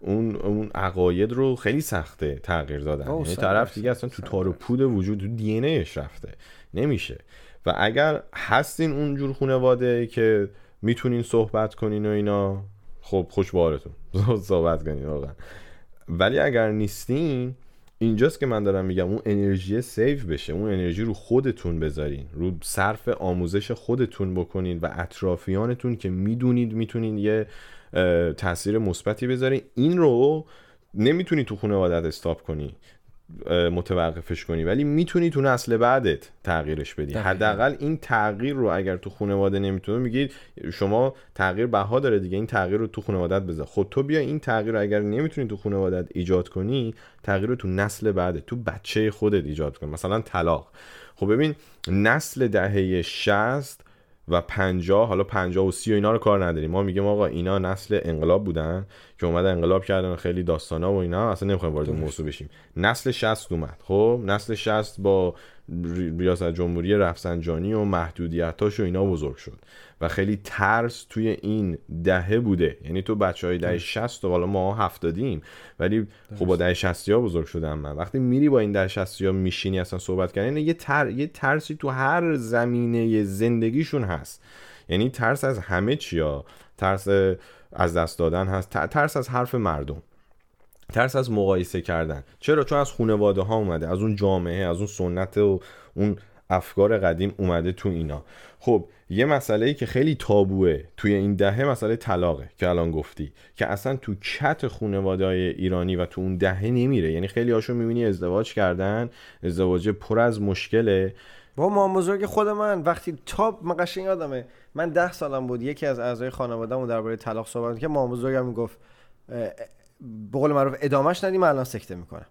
اون عقاید رو خیلی سخته تغییر دادن. یعنی طرف دیگه اصلا تو تار و پود وجود، تو دی ان ایش رفته، نمیشه. و اگر هستین اونجور خانواده‌ای که میتونین صحبت کنین و اینا، خب خوش به حالتون صحبت کنین واقعا. ولی اگر نیستین، اینجاست که من دارم میگم اون انرژی سیو بشه، اون انرژی رو خودتون بذارین، رو صرف آموزش خودتون بکنین و اطرافیانتون که میدونید میتونین یه تاثیر مثبتی بذارین. این رو نمیتونی تو خانواده‌ات استاپ کنی، متوقفش کنی، ولی میتونی تو نسل بعدت تغییرش بدی. حداقل این تغییر رو اگر تو خانواده نمیتونی، میگید شما تغییر بها داره دیگه، این تغییر رو تو خانواده‌ات بذار. خود تو بیا این تغییر رو اگر نمیتونی تو خانواده‌ات ایجاد کنی، تغییر رو تو نسل بعدت، تو بچه خودت ایجاد کن. مثلا طلاق. خب ببین نسل دهه 60 و 50، حالا 50 و 30 و اینا رو کار نداریم، ما میگیم آقا اینا نسل انقلاب بودن که اومدن انقلاب کردن، خیلی داستانا و اینا، اصلا نمیخوایم وارد موضوع بشیم. نسل 60 اومد، خب نسل 60 با ریاست جمهوری رفسنجانی و محدودیتاش و اینا بزرگ شد و خیلی ترس توی این دهه بوده. یعنی تو بچهای دهه 60 و حالا ما 70ایم، ولی خب با دهه 60ها بزرگ شدم من. وقتی میری با این دهه 60ها میشینی اصلا صحبت کردن، یعنی یه ترسی تو هر زمینه زندگیشون هست. یعنی ترس از همه چیا، ترس از دست دادن هست، ترس از حرف مردم، ترس از مقایسه کردن. چرا؟ چون از خانواده ها اومده، از اون جامعه، از اون سنت و اون افکار قدیم اومده تو اینا. خب یه مسئله‌ای که خیلی تابوه توی این دهه، مسئله طلاقه که الان گفتی، که اصلا تو کت خانواده‌های ایرانی و تو اون دهه نمیره. یعنی خیلی هاشو می‌بینی ازدواج کردن، ازدواج پر از مشکله. با مام بزرگ خود من وقتی تاب من قشنگ یادمه، من 10 سالم بود، یکی از اعضای خانواده‌مون درباره طلاق صحبت کرد که مام بزرگم میگفت به قول معروف ادامهش ندیم الان سکته میکنم،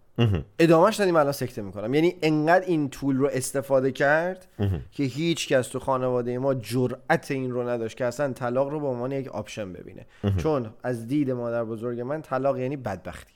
ادامهش ندیم الان سکته میکنم. یعنی انقدر این طول رو استفاده کرد که هیچ کس تو خانواده ما جرأت این رو نداشت که اصلا طلاق رو به عنوان یک آپشن ببینه. چون از دید مادر بزرگ من طلاق یعنی بدبختی،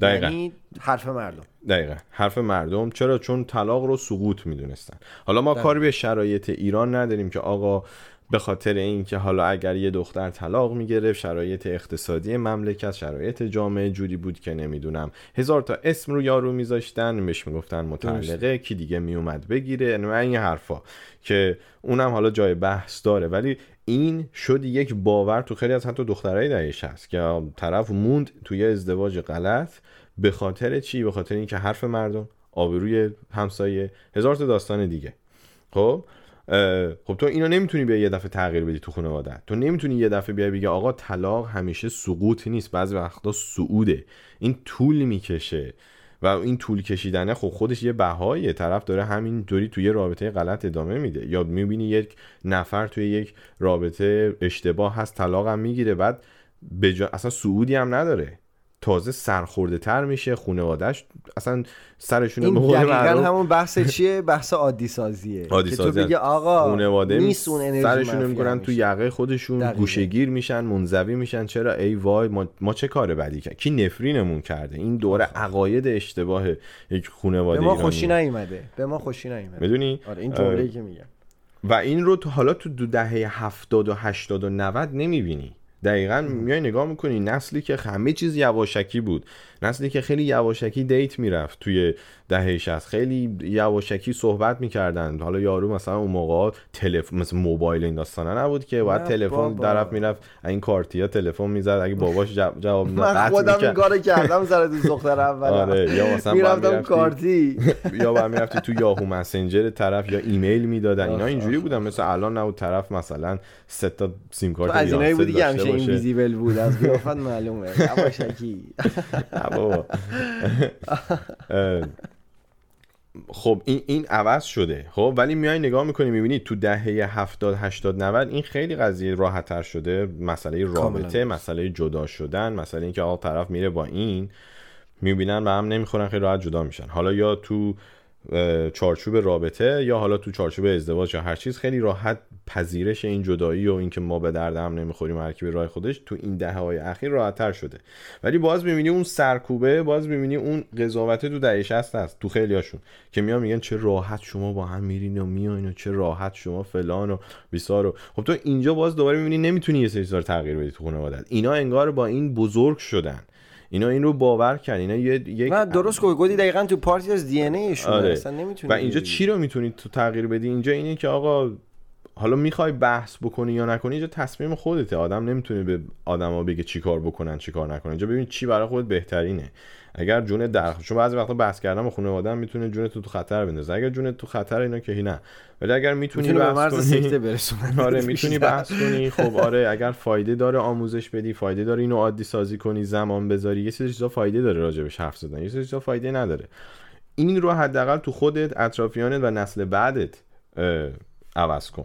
یعنی حرف مردم. دقیقاً حرف مردم. چرا؟ چون طلاق رو سقوط میدونستن. حالا ما کاری به شرایط ایران نداریم که آقا به خاطر این که حالا اگر یه دختر طلاق میگرفت، شرایط اقتصادی مملکت، شرایط جامعه جوری بود که نمیدونم هزار تا اسم رو یارو میذاشتن، بهش میگفتن مطلقه، کی دیگه میومد بگیره، این حرفا که اونم حالا جای بحث داره. ولی این شد یک باور تو خیلی از حتی دخترای دهش هست که طرف موند توی ازدواج غلط. به خاطر چی؟ به خاطر اینکه حرف مردم، آبروی همسایه، هزار تا داستان دیگه. خب تو اینو نمیتونی بیای یه دفعه تغییر بدی تو خانواده. تو نمیتونی یه دفعه بیای بگی آقا طلاق همیشه سقوط نیست، بعضی وقتا صعوده، این طول میکشه و این طول کشیدنه خب خودش یه بهایه. طرف داره همینطوری توی رابطه غلط ادامه میده. یا میبینی یک نفر توی یک رابطه اشتباه هست، طلاق هم میگیره، بعد اصلا صعودی هم نداره، تازه سرخورده تر میشه خانواده‌اش، اصلا سرشون رو به همون بحث چیه؟ بحث عادی سازیه که تو بگی آقا خانواده سرشون میکنن تو یقه خودشون، دقیقه. گوشه‌گیر میشن، منزوی میشن. چرا؟ ای وای ما چه کار بدی کرد، کی نفرینمون کرده. این دوره عقاید اشتباه یک خانواده ایرانی. به ما خوشی نیومده میدونی؟ آره این جمله‌ای که میگم. و این رو تو حالا تو دهه 70 و 80 و 90 نمیبینی. دقیقاً میای نگاه میکنی نسلی که همه چیز یواشکی بود، نسلی که خیلی یواشکی دیت میرفت توی دهه 60، خیلی یواشکی صحبت میکردن. حالا یارو مثلا اون موقع تلفن، مثلا موبایل این داستانا نبود که، بعد تلفن درف میرفت، این کارتیا تلفن میزد، اگه باباش جواب نداد من خودم این کارو کردم سر دوست دختر اولم، یا مثلا میرفتم کارتی، یا بعد میرفتی تو یاهو مسنجر طرف، یا ایمیل میدادن. اینا اینجوری بودن. مثلا الان نه طرف مثلا 3 تا سیم کارت میذاره، اینویزیبل بود از قیافت معلومه یواشکی. خب این عوض شده. خب ولی میای نگاه میکنی میبینی تو دهه 70 80 90 این خیلی قضیه راحت‌تر شده، مسئله رابطه، مسئله جدا شدن، مسئله اینکه آقا طرف میره با این میبینن و هم نمیخورن خیلی راحت جدا میشن. حالا یا تو چارچوب رابطه یا حالا تو چارچوب ازدواج یا هر چیز خیلی راحت پذیرش این جدایی و اینکه ما به درد هم نمیخوریم هر کی به راه خودش تو این دهه‌های اخیر راحت‌تر شده. ولی باز می‌بینی اون سرکوبه، باز می‌بینی اون قضاوت تو دهه 60 هست تو خیلیاشون که میان میگن چه راحت شما با هم میرین و میاین و چه راحت شما فلان و بیسار و خب تو اینجا باز دوباره می‌بینی نمی‌تونی یه سری چیزا تغییر بدی تو خانواده‌ات. اینا انگار با این بزرگ شدن، اینا این رو باور کردن، اینا یک و درست گفتی دقیقاً تو پارتی از دی ان ایشون اصلا نمیتونی و اینجا چی رو میتونی تو تغییر بدی؟ اینجا اینه که آقا حالا میخوای بحث بکنی یا نکنی اینجا تصمیم خودته. آدم نمیتونه به آدما بگه چیکار بکنن چیکار نکنن. اینجا ببین چی برای خودت بهترینه. اگر جون درخت چون بعضی وقتا بحث کردن با خانواده آدم میتونه جون تو خطر بندازه. اگر جون تو خطر اینا که نه، ولی اگر میتونی بحث کنی سکته برسونی، آره میتونی بحث کنی. خب آره اگر فایده داره آموزش بدی، فایده داره اینو عادی سازی کنی، زمان بذاری، یه سری چیزا فایده داره راجبش حرف زدن، یه سری چیزا فایده نداره. این رو حداقل تو خودت، اطرافیانت و نسل بعدت عوض کن.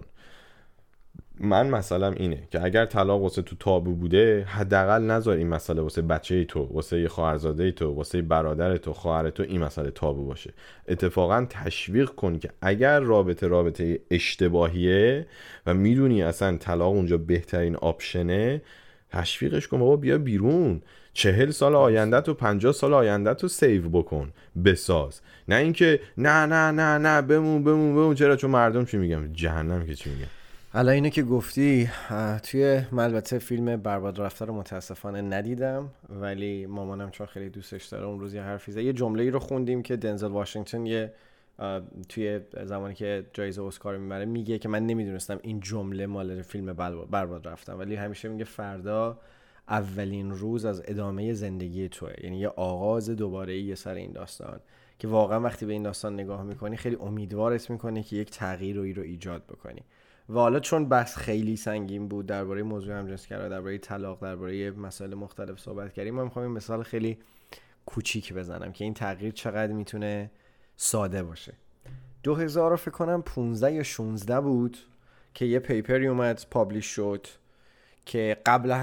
من مثلا اینه که اگر طلاق واسه تو تابو بوده حداقل نذار این مسئله واسه بچه‌ی تو، واسه خواهرزاده‌ی تو، واسه برادر تو، خواهر تو این مسئله تابو باشه. اتفاقا تشویق کن که اگر رابطه اشتباهیه و میدونی اصلا طلاق اونجا بهترین آپشنه، تشویقش کن بابا بیا بیرون، 40 سال آینده‌ت و 50 سال آینده‌ت رو سیو بکن، بساز. نه اینکه نه نه نه نه بمون چرا، چون مردم چی میگن، جهنم که چی میگن. حالا اینو که گفتی توی من البته فیلم برباد رفته رو متاسفانه ندیدم، ولی مامانم چون خیلی دوستش داره اون روز یه حرفی زد، یه جمله‌ای رو خوندیم که دنزل واشنگتن یه توی زمانی که جایزه اسکار میبره میگه که من نمیدونستم این جمله مال فیلم برباد رفته، ولی همیشه میگه فردا اولین روز از ادامه زندگی توه، یعنی یه آغاز دوباره یه سر این داستان که واقعا وقتی به این داستان نگاه میکنی خیلی امیدوارت میکنه که یک تغییری رو ایجاد بکنی. و حالا چون بحث خیلی سنگین بود، درباره موضوع همجنسگرایی، درباره طلاق، درباره مسائل مختلف صحبت کردیم، من می‌خوام این مثال خیلی کوچیک بزنم که این تغییر چقدر میتونه ساده باشه. 2000 فکر کنم 15 یا 16 بود که یه پیپری اومد پابلیش شد که قبلا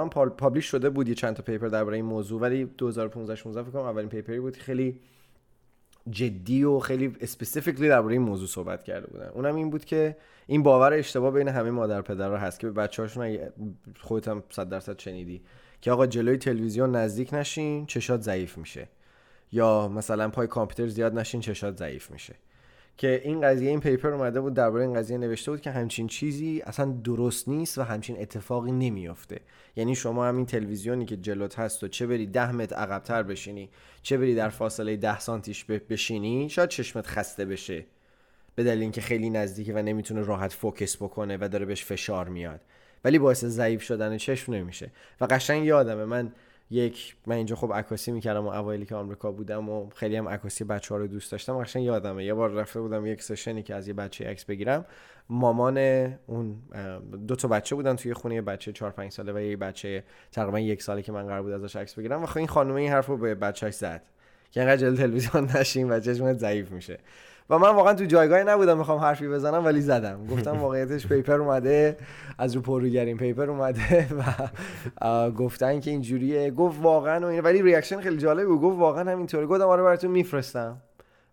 هم پابلیش شده بود یه چند تا پیپر درباره این موضوع، ولی 2015 16 فکر کنم اولین پیپری بود که خیلی جدی و خیلی اسپسیفیکلی درباره این موضوع صحبت کرده بودن. اونم این بود که این باور اشتباه بین همه مادر پدرها هست که به بچه‌هاشون، خودت هم 100% شنیدی که آقا جلوی تلویزیون نزدیک نشین چشات ضعیف میشه، یا مثلا پای کامپیوتر زیاد نشین چشات ضعیف میشه. که این قضیه، این پیپر اومده بود درباره این قضیه نوشته بود که همچین چیزی اصلا درست نیست و همچین اتفاقی نمیافته. یعنی شما همین تلویزیونی که جلوت هست و چه بری 10 متر عقب‌تر بشینی، چه بری در فاصله 10 سانتیش بشینی، شاید چشمت خسته بشه به دلیل اینکه خیلی نزدیکه و نمیتونه راحت فوکس بکنه و داره بهش فشار میاد، ولی باعث ضعیف شدن چشم نمیشه. و قشنگ یادمه من اینجا خب عکاسی میکردم و اوایلی که آمریکا بودم و خیلی هم عکاسی بچه‌ها رو دوست داشتم. قشنگ یادمه یه بار رفته بودم یک سشنی که از یه بچه عکس بگیرم، مامان اون 2 تا بچه بودن توی خونه، یه بچه 4-5 ساله و یه بچه تقریبا 1 ساله که من قرار بود ازش عکس بگیرم، و خب این خانومه این حرفو به بچه‌اش زد که انقدر جلوی تلویزیون نشین و چشمت ضعیف میشه. و من واقعا تو جایگاهی نبودم میخوام حرفی بزنم، ولی زدم. گفتم واقعیتش پیپر اومده از رو پروگرام پیپر اومده و گفتن که اینجوریه. گفت واقعا و این، ولی ریاکشن خیلی جالبی بود. گفت واقعا همینطوره. گفتم آره براتون میفرستم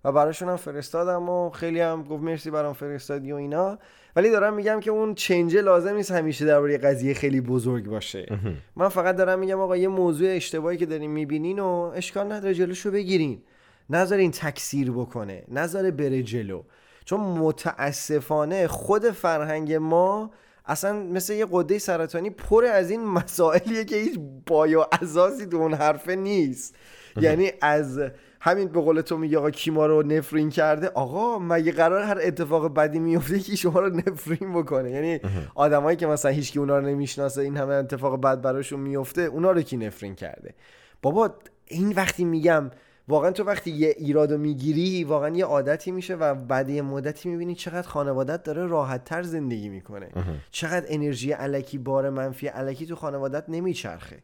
و براشون هم فرستادم و خیلی هم گفت مرسی برام فرستادی و اینا. ولی دارم میگم که اون چنجه لازم نیست همیشه درباره قضیه خیلی بزرگ باشه. من فقط دارم میگم آقا یه موضوع اشتباهی که دارین میبینین و اشکال نداره جلوشو بگیرین، نذار این تکثیر بکنه، نذار بره جلو. چون متاسفانه خود فرهنگ ما اصلا مثل یه قده سرطانی پر از این مسائلیه که هیچ پای و اساسی تو اون حرفه نیست. یعنی از همین به قول تو میگه آقا کی ما رو نفرین کرده، آقا مگه قرار هر اتفاق بدی میفته که شما رو نفرین بکنه؟ یعنی آدمایی که مثلا هیچ کی اونا رو نمیشناسه این همه اتفاق بد براشون میفته، اونا رو کی نفرین کرده؟ بابا این وقتی میگم واقعا تو وقتی یه ایرادو میگیری واقعا یه عادتی میشه و بعد یه مدتی میبینی چقدر خانوادت داره راحت‌تر زندگی میکنه، چقدر انرژی الکی، بار منفی الکی تو خانوادت نمیچرخه.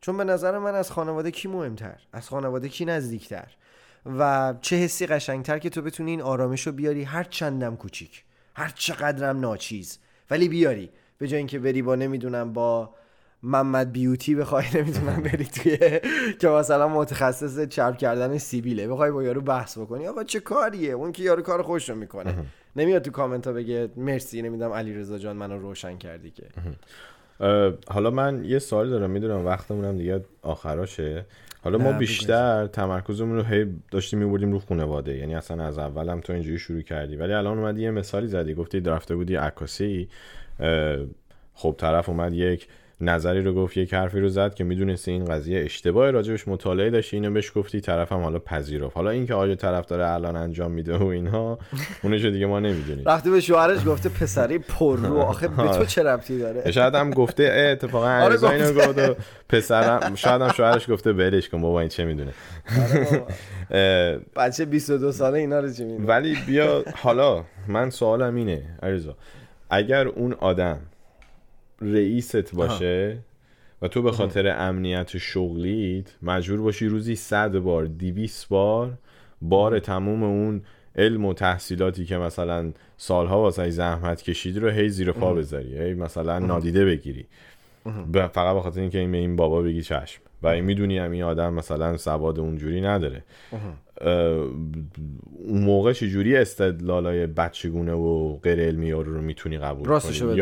چون به نظر من از خانواده کی مهمتر، از خانواده کی نزدیکتر و چه حسی قشنگتر که تو بتونی این آرامشو بیاری، هر چندم کوچیک، هر چقدرم ناچیز، ولی بیاری، به جای اینکه بری با نمیدونم با محمد بیوتی بخوای نمیدونم بری توی که مثلا متخصص چرب کردن سیبیله بخوای با یارو بحث بکنی، آقا چه کاریه؟ اون که یارو کار خوش رو میکنه، نمیاد تو کامنت ها بگه مرسی نمیدونم علیرضا جان منو روشن کردی که. حالا من یه سوال دارم، میدونم وقتمونم دیگه آخراشه، حالا ما بیشتر تمرکزمون رو هی داشتیم می‌بردیم رو خانواده، یعنی اصلا از اولم تو اینجوری شروع کردی، ولی الان اومدی یه مثالی زدی، گفتی درفته بودی عکاسی، خب طرف اومد یک نظری رو گفت، یک حرفی رو زد که میدونستی این قضیه اشتباهه، راجبش مطالعه داشتی، اینو بهش گفتی، طرفم حالا پذیرفت. حالا این که آجه طرف داره الان انجام میده و اینها، اونشو دیگه ما نمیدونیم. رفته به شوهرش گفته پسری پررو، آخه به تو چه ربطی داره؟ شاید هم گفته اتفاقا علیرضا اینو گفت، پسرم، شاید هم شوهرش گفته بلش کن بابا این چه میدونه. بچه 22 ساله اینا رو چه میدونه؟ ولی بیا حالا من سوالم اینه علیرضا، اگر اون آدم رئیست باشه و تو به خاطر امنیت شغلیت مجبور باشی روزی 100 بار 200 بار بار تموم اون علم و تحصیلاتی که مثلا سالها واسه زحمت کشیدی رو هی زیر پا بذاری، هی مثلا نادیده بگیری، فقط به خاطر اینکه این بابا بگی چشم و این میدونی هم این آدم مثلا سواد اونجوری نداره، اون موقع چجوری استدلالای بچگونه و غیر علمی رو میتونی قبول کنی؟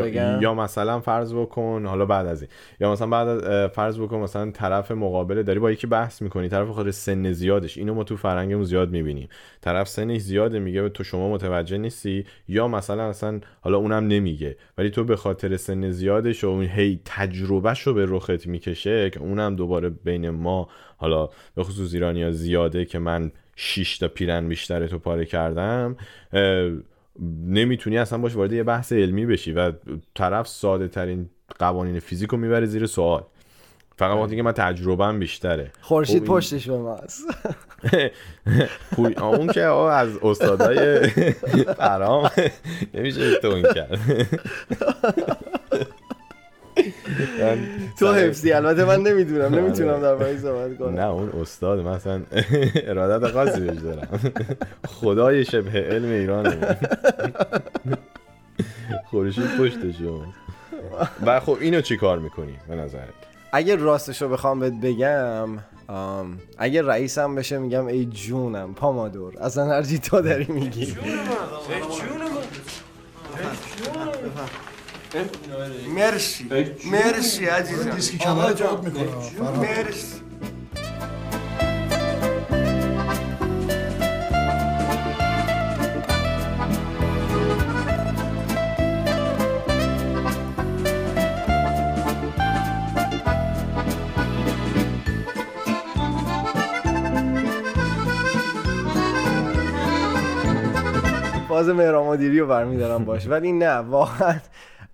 یا مثلا فرض بکن حالا بعد از این، یا مثلا بعد از فرض بکن مثلا طرف مقابله داری با یکی بحث میکنی، طرف خاطر سن زیادش، اینو ما تو فرهنگمون زیاد میبینیم، طرف سنش زیاده میگه تو شما متوجه نیستی، یا مثلا اصلا حالا اونم نمیگه ولی تو به خاطر سن زیادش و اون هی تجربهشو به رخت میکشه، که اونم دوباره بین ما حالا به خصوص ایرانی‌ها زیاده که من 6 تا پیرن بیشتر تو پاره کردم، نمیتونی اصلا باش وارد یه بحث علمی بشی و طرف ساده ترین قوانین فیزیک رو میبره زیر سوال، فقط وقتی که من تجربه‌ام بیشتره، خورشید پشتش به ماست. اون که از استادای فرام نمیشه تو این کرد. تو حفظی، البته من نمیتونم درباره‌اش صحبت کنم، نه اون استاد، من اصلا ارادت خاصی بهش دارم، خدای شبه علم ایرانه، خورشید پشتشو. و خب اینو چی کار میکنی به نظرت؟ اگه راستشو بخوام بهت بگم، اگه رئیسم بشه میگم ای جونم پامادور، اصلا هرچی تو داری میگی مرسی مرسی عزیزم، دیسکی کمر جواب میکنه، مرسی. باز مهران مدیری رو برمیدارم باش، ولی نه واقعا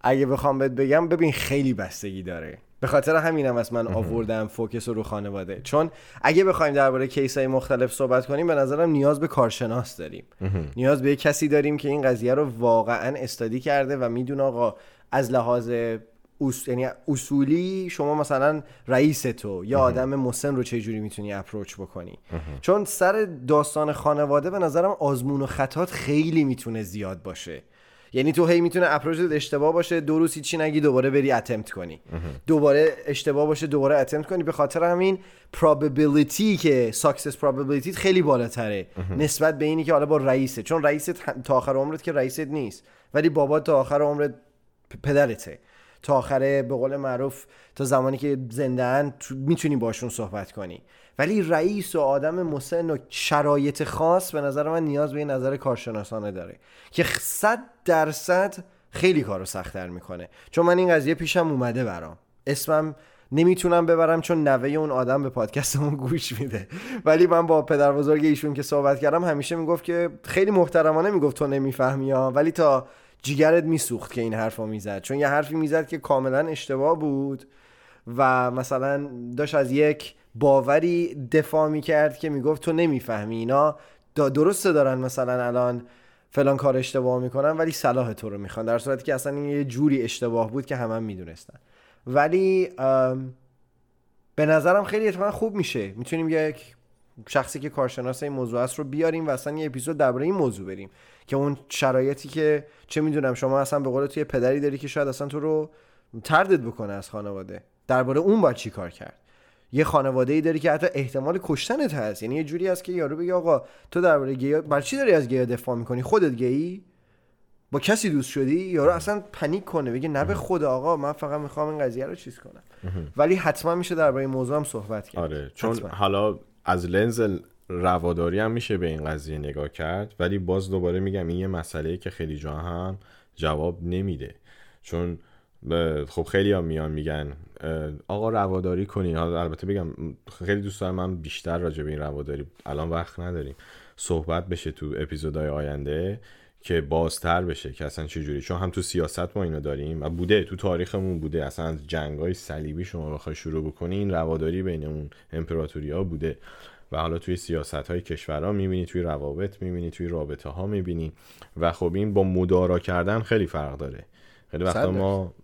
اگه بخوام بهت بگم، ببین خیلی بستگی داره، به خاطر همینم از من آوردم فوکس رو خانواده، چون اگه بخوایم درباره کیس‌های مختلف صحبت کنیم به نظرم نیاز به کارشناس داریم، نیاز به کسی داریم که این قضیه رو واقعا استادی کرده و میدونه آقا از لحاظ یعنی اصولی شما مثلا رئیس تو یا آدم مسن رو چه جوری میتونی اپروچ بکنی. چون سر داستان خانواده به نظرم آزمون و خطات خیلی میتونه زیاد باشه، یعنی تو هی میتونه اپروچت اشتباه باشه، دو روز هیچی نگی دوباره بری اتمپت کنی، دوباره اشتباه باشه دوباره اتمپت کنی، به خاطر همین probability که success probability خیلی بالاتره نسبت به اینی که حالا با رئیسه، چون رئیست تا آخر عمرت که رئیست نیست ولی بابا تا آخر عمرت پدرته، تا آخره به قول معروف تا زمانی که زنده ان میتونی باشون صحبت کنی، ولی رئیس و آدم مسن و شرایط خاص به نظر من نیاز به نظر کارشناسانه داره که 100% خیلی کارو سخت‌تر میکنه. چون من این قضیه پیشم اومده، برام اسمم نمیتونم ببرم چون نوه اون آدم به پادکستمون گوش میده، ولی من با پدر بزرگ ایشون که صحبت کردم همیشه میگفت که خیلی محترمانه میگفت تو نمیفهمی ها، ولی تا جیگرت میسوخت که این حرفا میزد، چون یه حرفی میزد که کاملا اشتباه بود و مثلا داشت از یک باوری دفاع میکرد که میگفت تو نمیفهمی اینا درسته دارن مثلا الان فلان کار اشتباه میکنن ولی صلاح تو رو میخوان، در صورتی که اصلا این یه جوری اشتباه بود که همه میدونستن. ولی به نظرم خیلی اتفاقا خوب میشه، میتونیم یک شخصی که کارشناس این موضوع است رو بیاریم و اصلا یه اپیزود درباره این موضوع بریم که اون شرایطی که چه میدونم شما اصلا به قول تو یه پدری داری که شاید اصلا تو رو تردید بکنه از خانواده، درباره اون باید چی کار کرد. یه خانواده‌ای داری که حتی احتمال کشتنت هست، یعنی یه جوری است که یارو بگه آقا تو درباره گیا بر چی داری از گیا دفاع می‌کنی، خودت گیی، با کسی دوست شدی، یارو اصلا پنیک کنه بگه نه به خدا آقا من فقط می‌خوام این قضیه رو چیز کنم. ولی حتما میشه درباره این موضوع هم صحبت کرد. آره چون حتما. حالا از لنز رواداری هم میشه به این قضیه نگاه کرد، ولی باز دوباره میگم این یه مسئله‌ای که خیلی جا هم جواب نمیده، چون خب خیلی ها میان میگن آقا رواداری کنین. البته بگم خیلی دوست دارم من بیشتر راجع به این رواداری، الان وقت نداریم، صحبت بشه تو اپیزودهای آینده که بازتر بشه که اصلا چجوری، چون هم تو سیاست ما اینو داریم و بوده، تو تاریخمون بوده، اصلا از جنگ‌های صلیبی شما بخوای شروع بکنی این رواداری بین اون امپراتوری‌ها بوده و حالا توی سیاست‌های کشورها می‌بینی، توی روابط می‌بینی، توی رابطه‌ها می‌بینی و خب این با مدارا کردن خیلی فرق داره. خیلی وقتا ما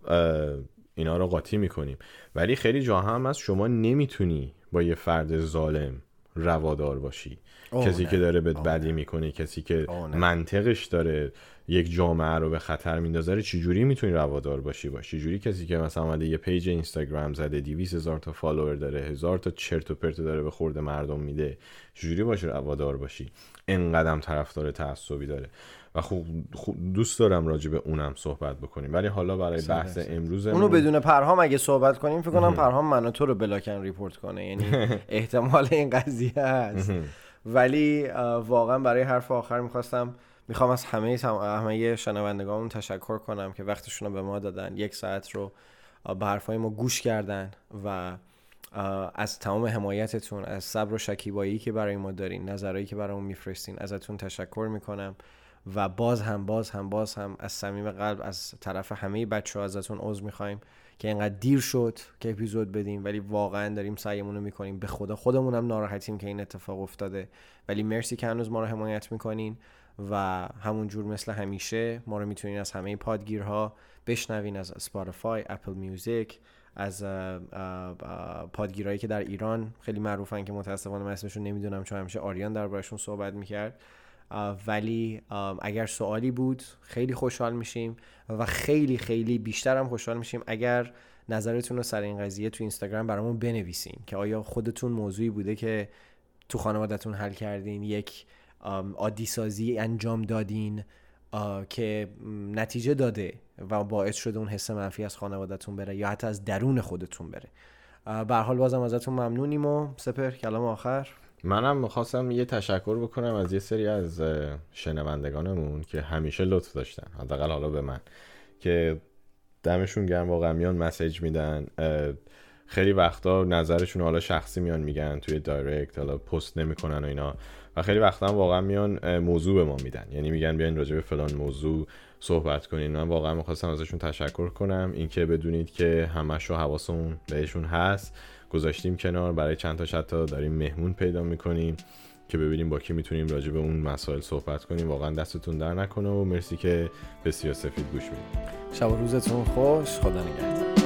اینا رو قاطی میکنیم، ولی خیلی جا هم از شما نمیتونی با یه فرد ظالم روادار باشی، کسی که داره بهت بدی میکنه، کسی که منطقش داره یک جامعه رو به خطر میندازه، چجوری میتونی روادار باشی؟ چجوری کسی که مثلا اومده یه پیج اینستاگرام زده 200,000 تا فالوور داره، 1000 تا چرت و پرت داره به خورد مردم میده، چجوری باشه روادار باشی؟ اینقدرم طرفدار تعصبی داره و خوب دوست دارم راجع به اونم صحبت بکنیم، ولی حالا برای بحث امروز اونو بدون پرهام اگه صحبت کنیم فکر کنم پرهام منو تو رو بلاکن ریپورت کنه، یعنی احتمال این قضیه است. ولی واقعا برای حرف آخر میخوام از همه شنوندگانم تشکر کنم که وقتشون رو به ما دادن، یک ساعت رو به حرفای ما گوش کردن و از تمام حمایتتون، از صبر و شکیبایی که برای ما دارین، نظرایی که برامون میفرستین، ازتون تشکر میکنم و باز هم از صمیم قلب از طرف همه بچه‌ها ازتون عذر میخوایم که اینقدر دیر شد که اپیزود بدیم، ولی واقعا داریم سعیمون رو میکنیم، به خدا خودمونم ناراحتیم که این اتفاق افتاده، ولی مرسی که هنوز ما رو حمایت میکنین و همونجور مثل همیشه ما رو میتونین از همه پادگیرها بشنوین، از اسپاتیفای، اپل میوزیک، از پادگیرهایی که در ایران خیلی معروفن که متاسفانه من اسمشون نمیدونم چون همیشه آریان دربارشون صحبت میکرد. ولی اگر سوالی بود خیلی خوشحال میشیم و خیلی خیلی بیشتر هم خوشحال میشیم اگر نظرتون رو سر این قضیه تو اینستاگرام برامون بنویسین که آیا خودتون موضوعی بوده که تو خانوادتون حل کردین، یک عادی سازی انجام دادین که نتیجه داده و باعث شده اون حس منفی از خانوادتون بره یا حتی از درون خودتون بره. به هر حال بازم ازتون ممنونیم. و سپر کلام آخر. منم می‌خواستم یه تشکر بکنم از یه سری از شنوندگانمون که همیشه لطف داشتن، حداقل حالا به من، که دمشون گرم واقعا، میان مسیج میدن، خیلی وقتا نظرشون حالا شخصی میان میگن توی دایرکت، حالا پست نمیکنن و اینا، و خیلی وقتا واقعا میان موضوع به ما میدن، یعنی میگن بیاین راجع به فلان موضوع صحبت کنین. من واقعا می‌خواستم ازشون تشکر کنم، اینکه بدونید که همشو حواسمون بهشون هست، گذاشتیم کنار برای چند تا شتا داریم مهمون پیدا میکنیم که ببینیم با کی میتونیم راجع به اون مسائل صحبت کنیم. واقعا دستتون در نکنه و مرسی که به سیاست گوش میدید. شب و روزتون خوش، خدا نگهدار.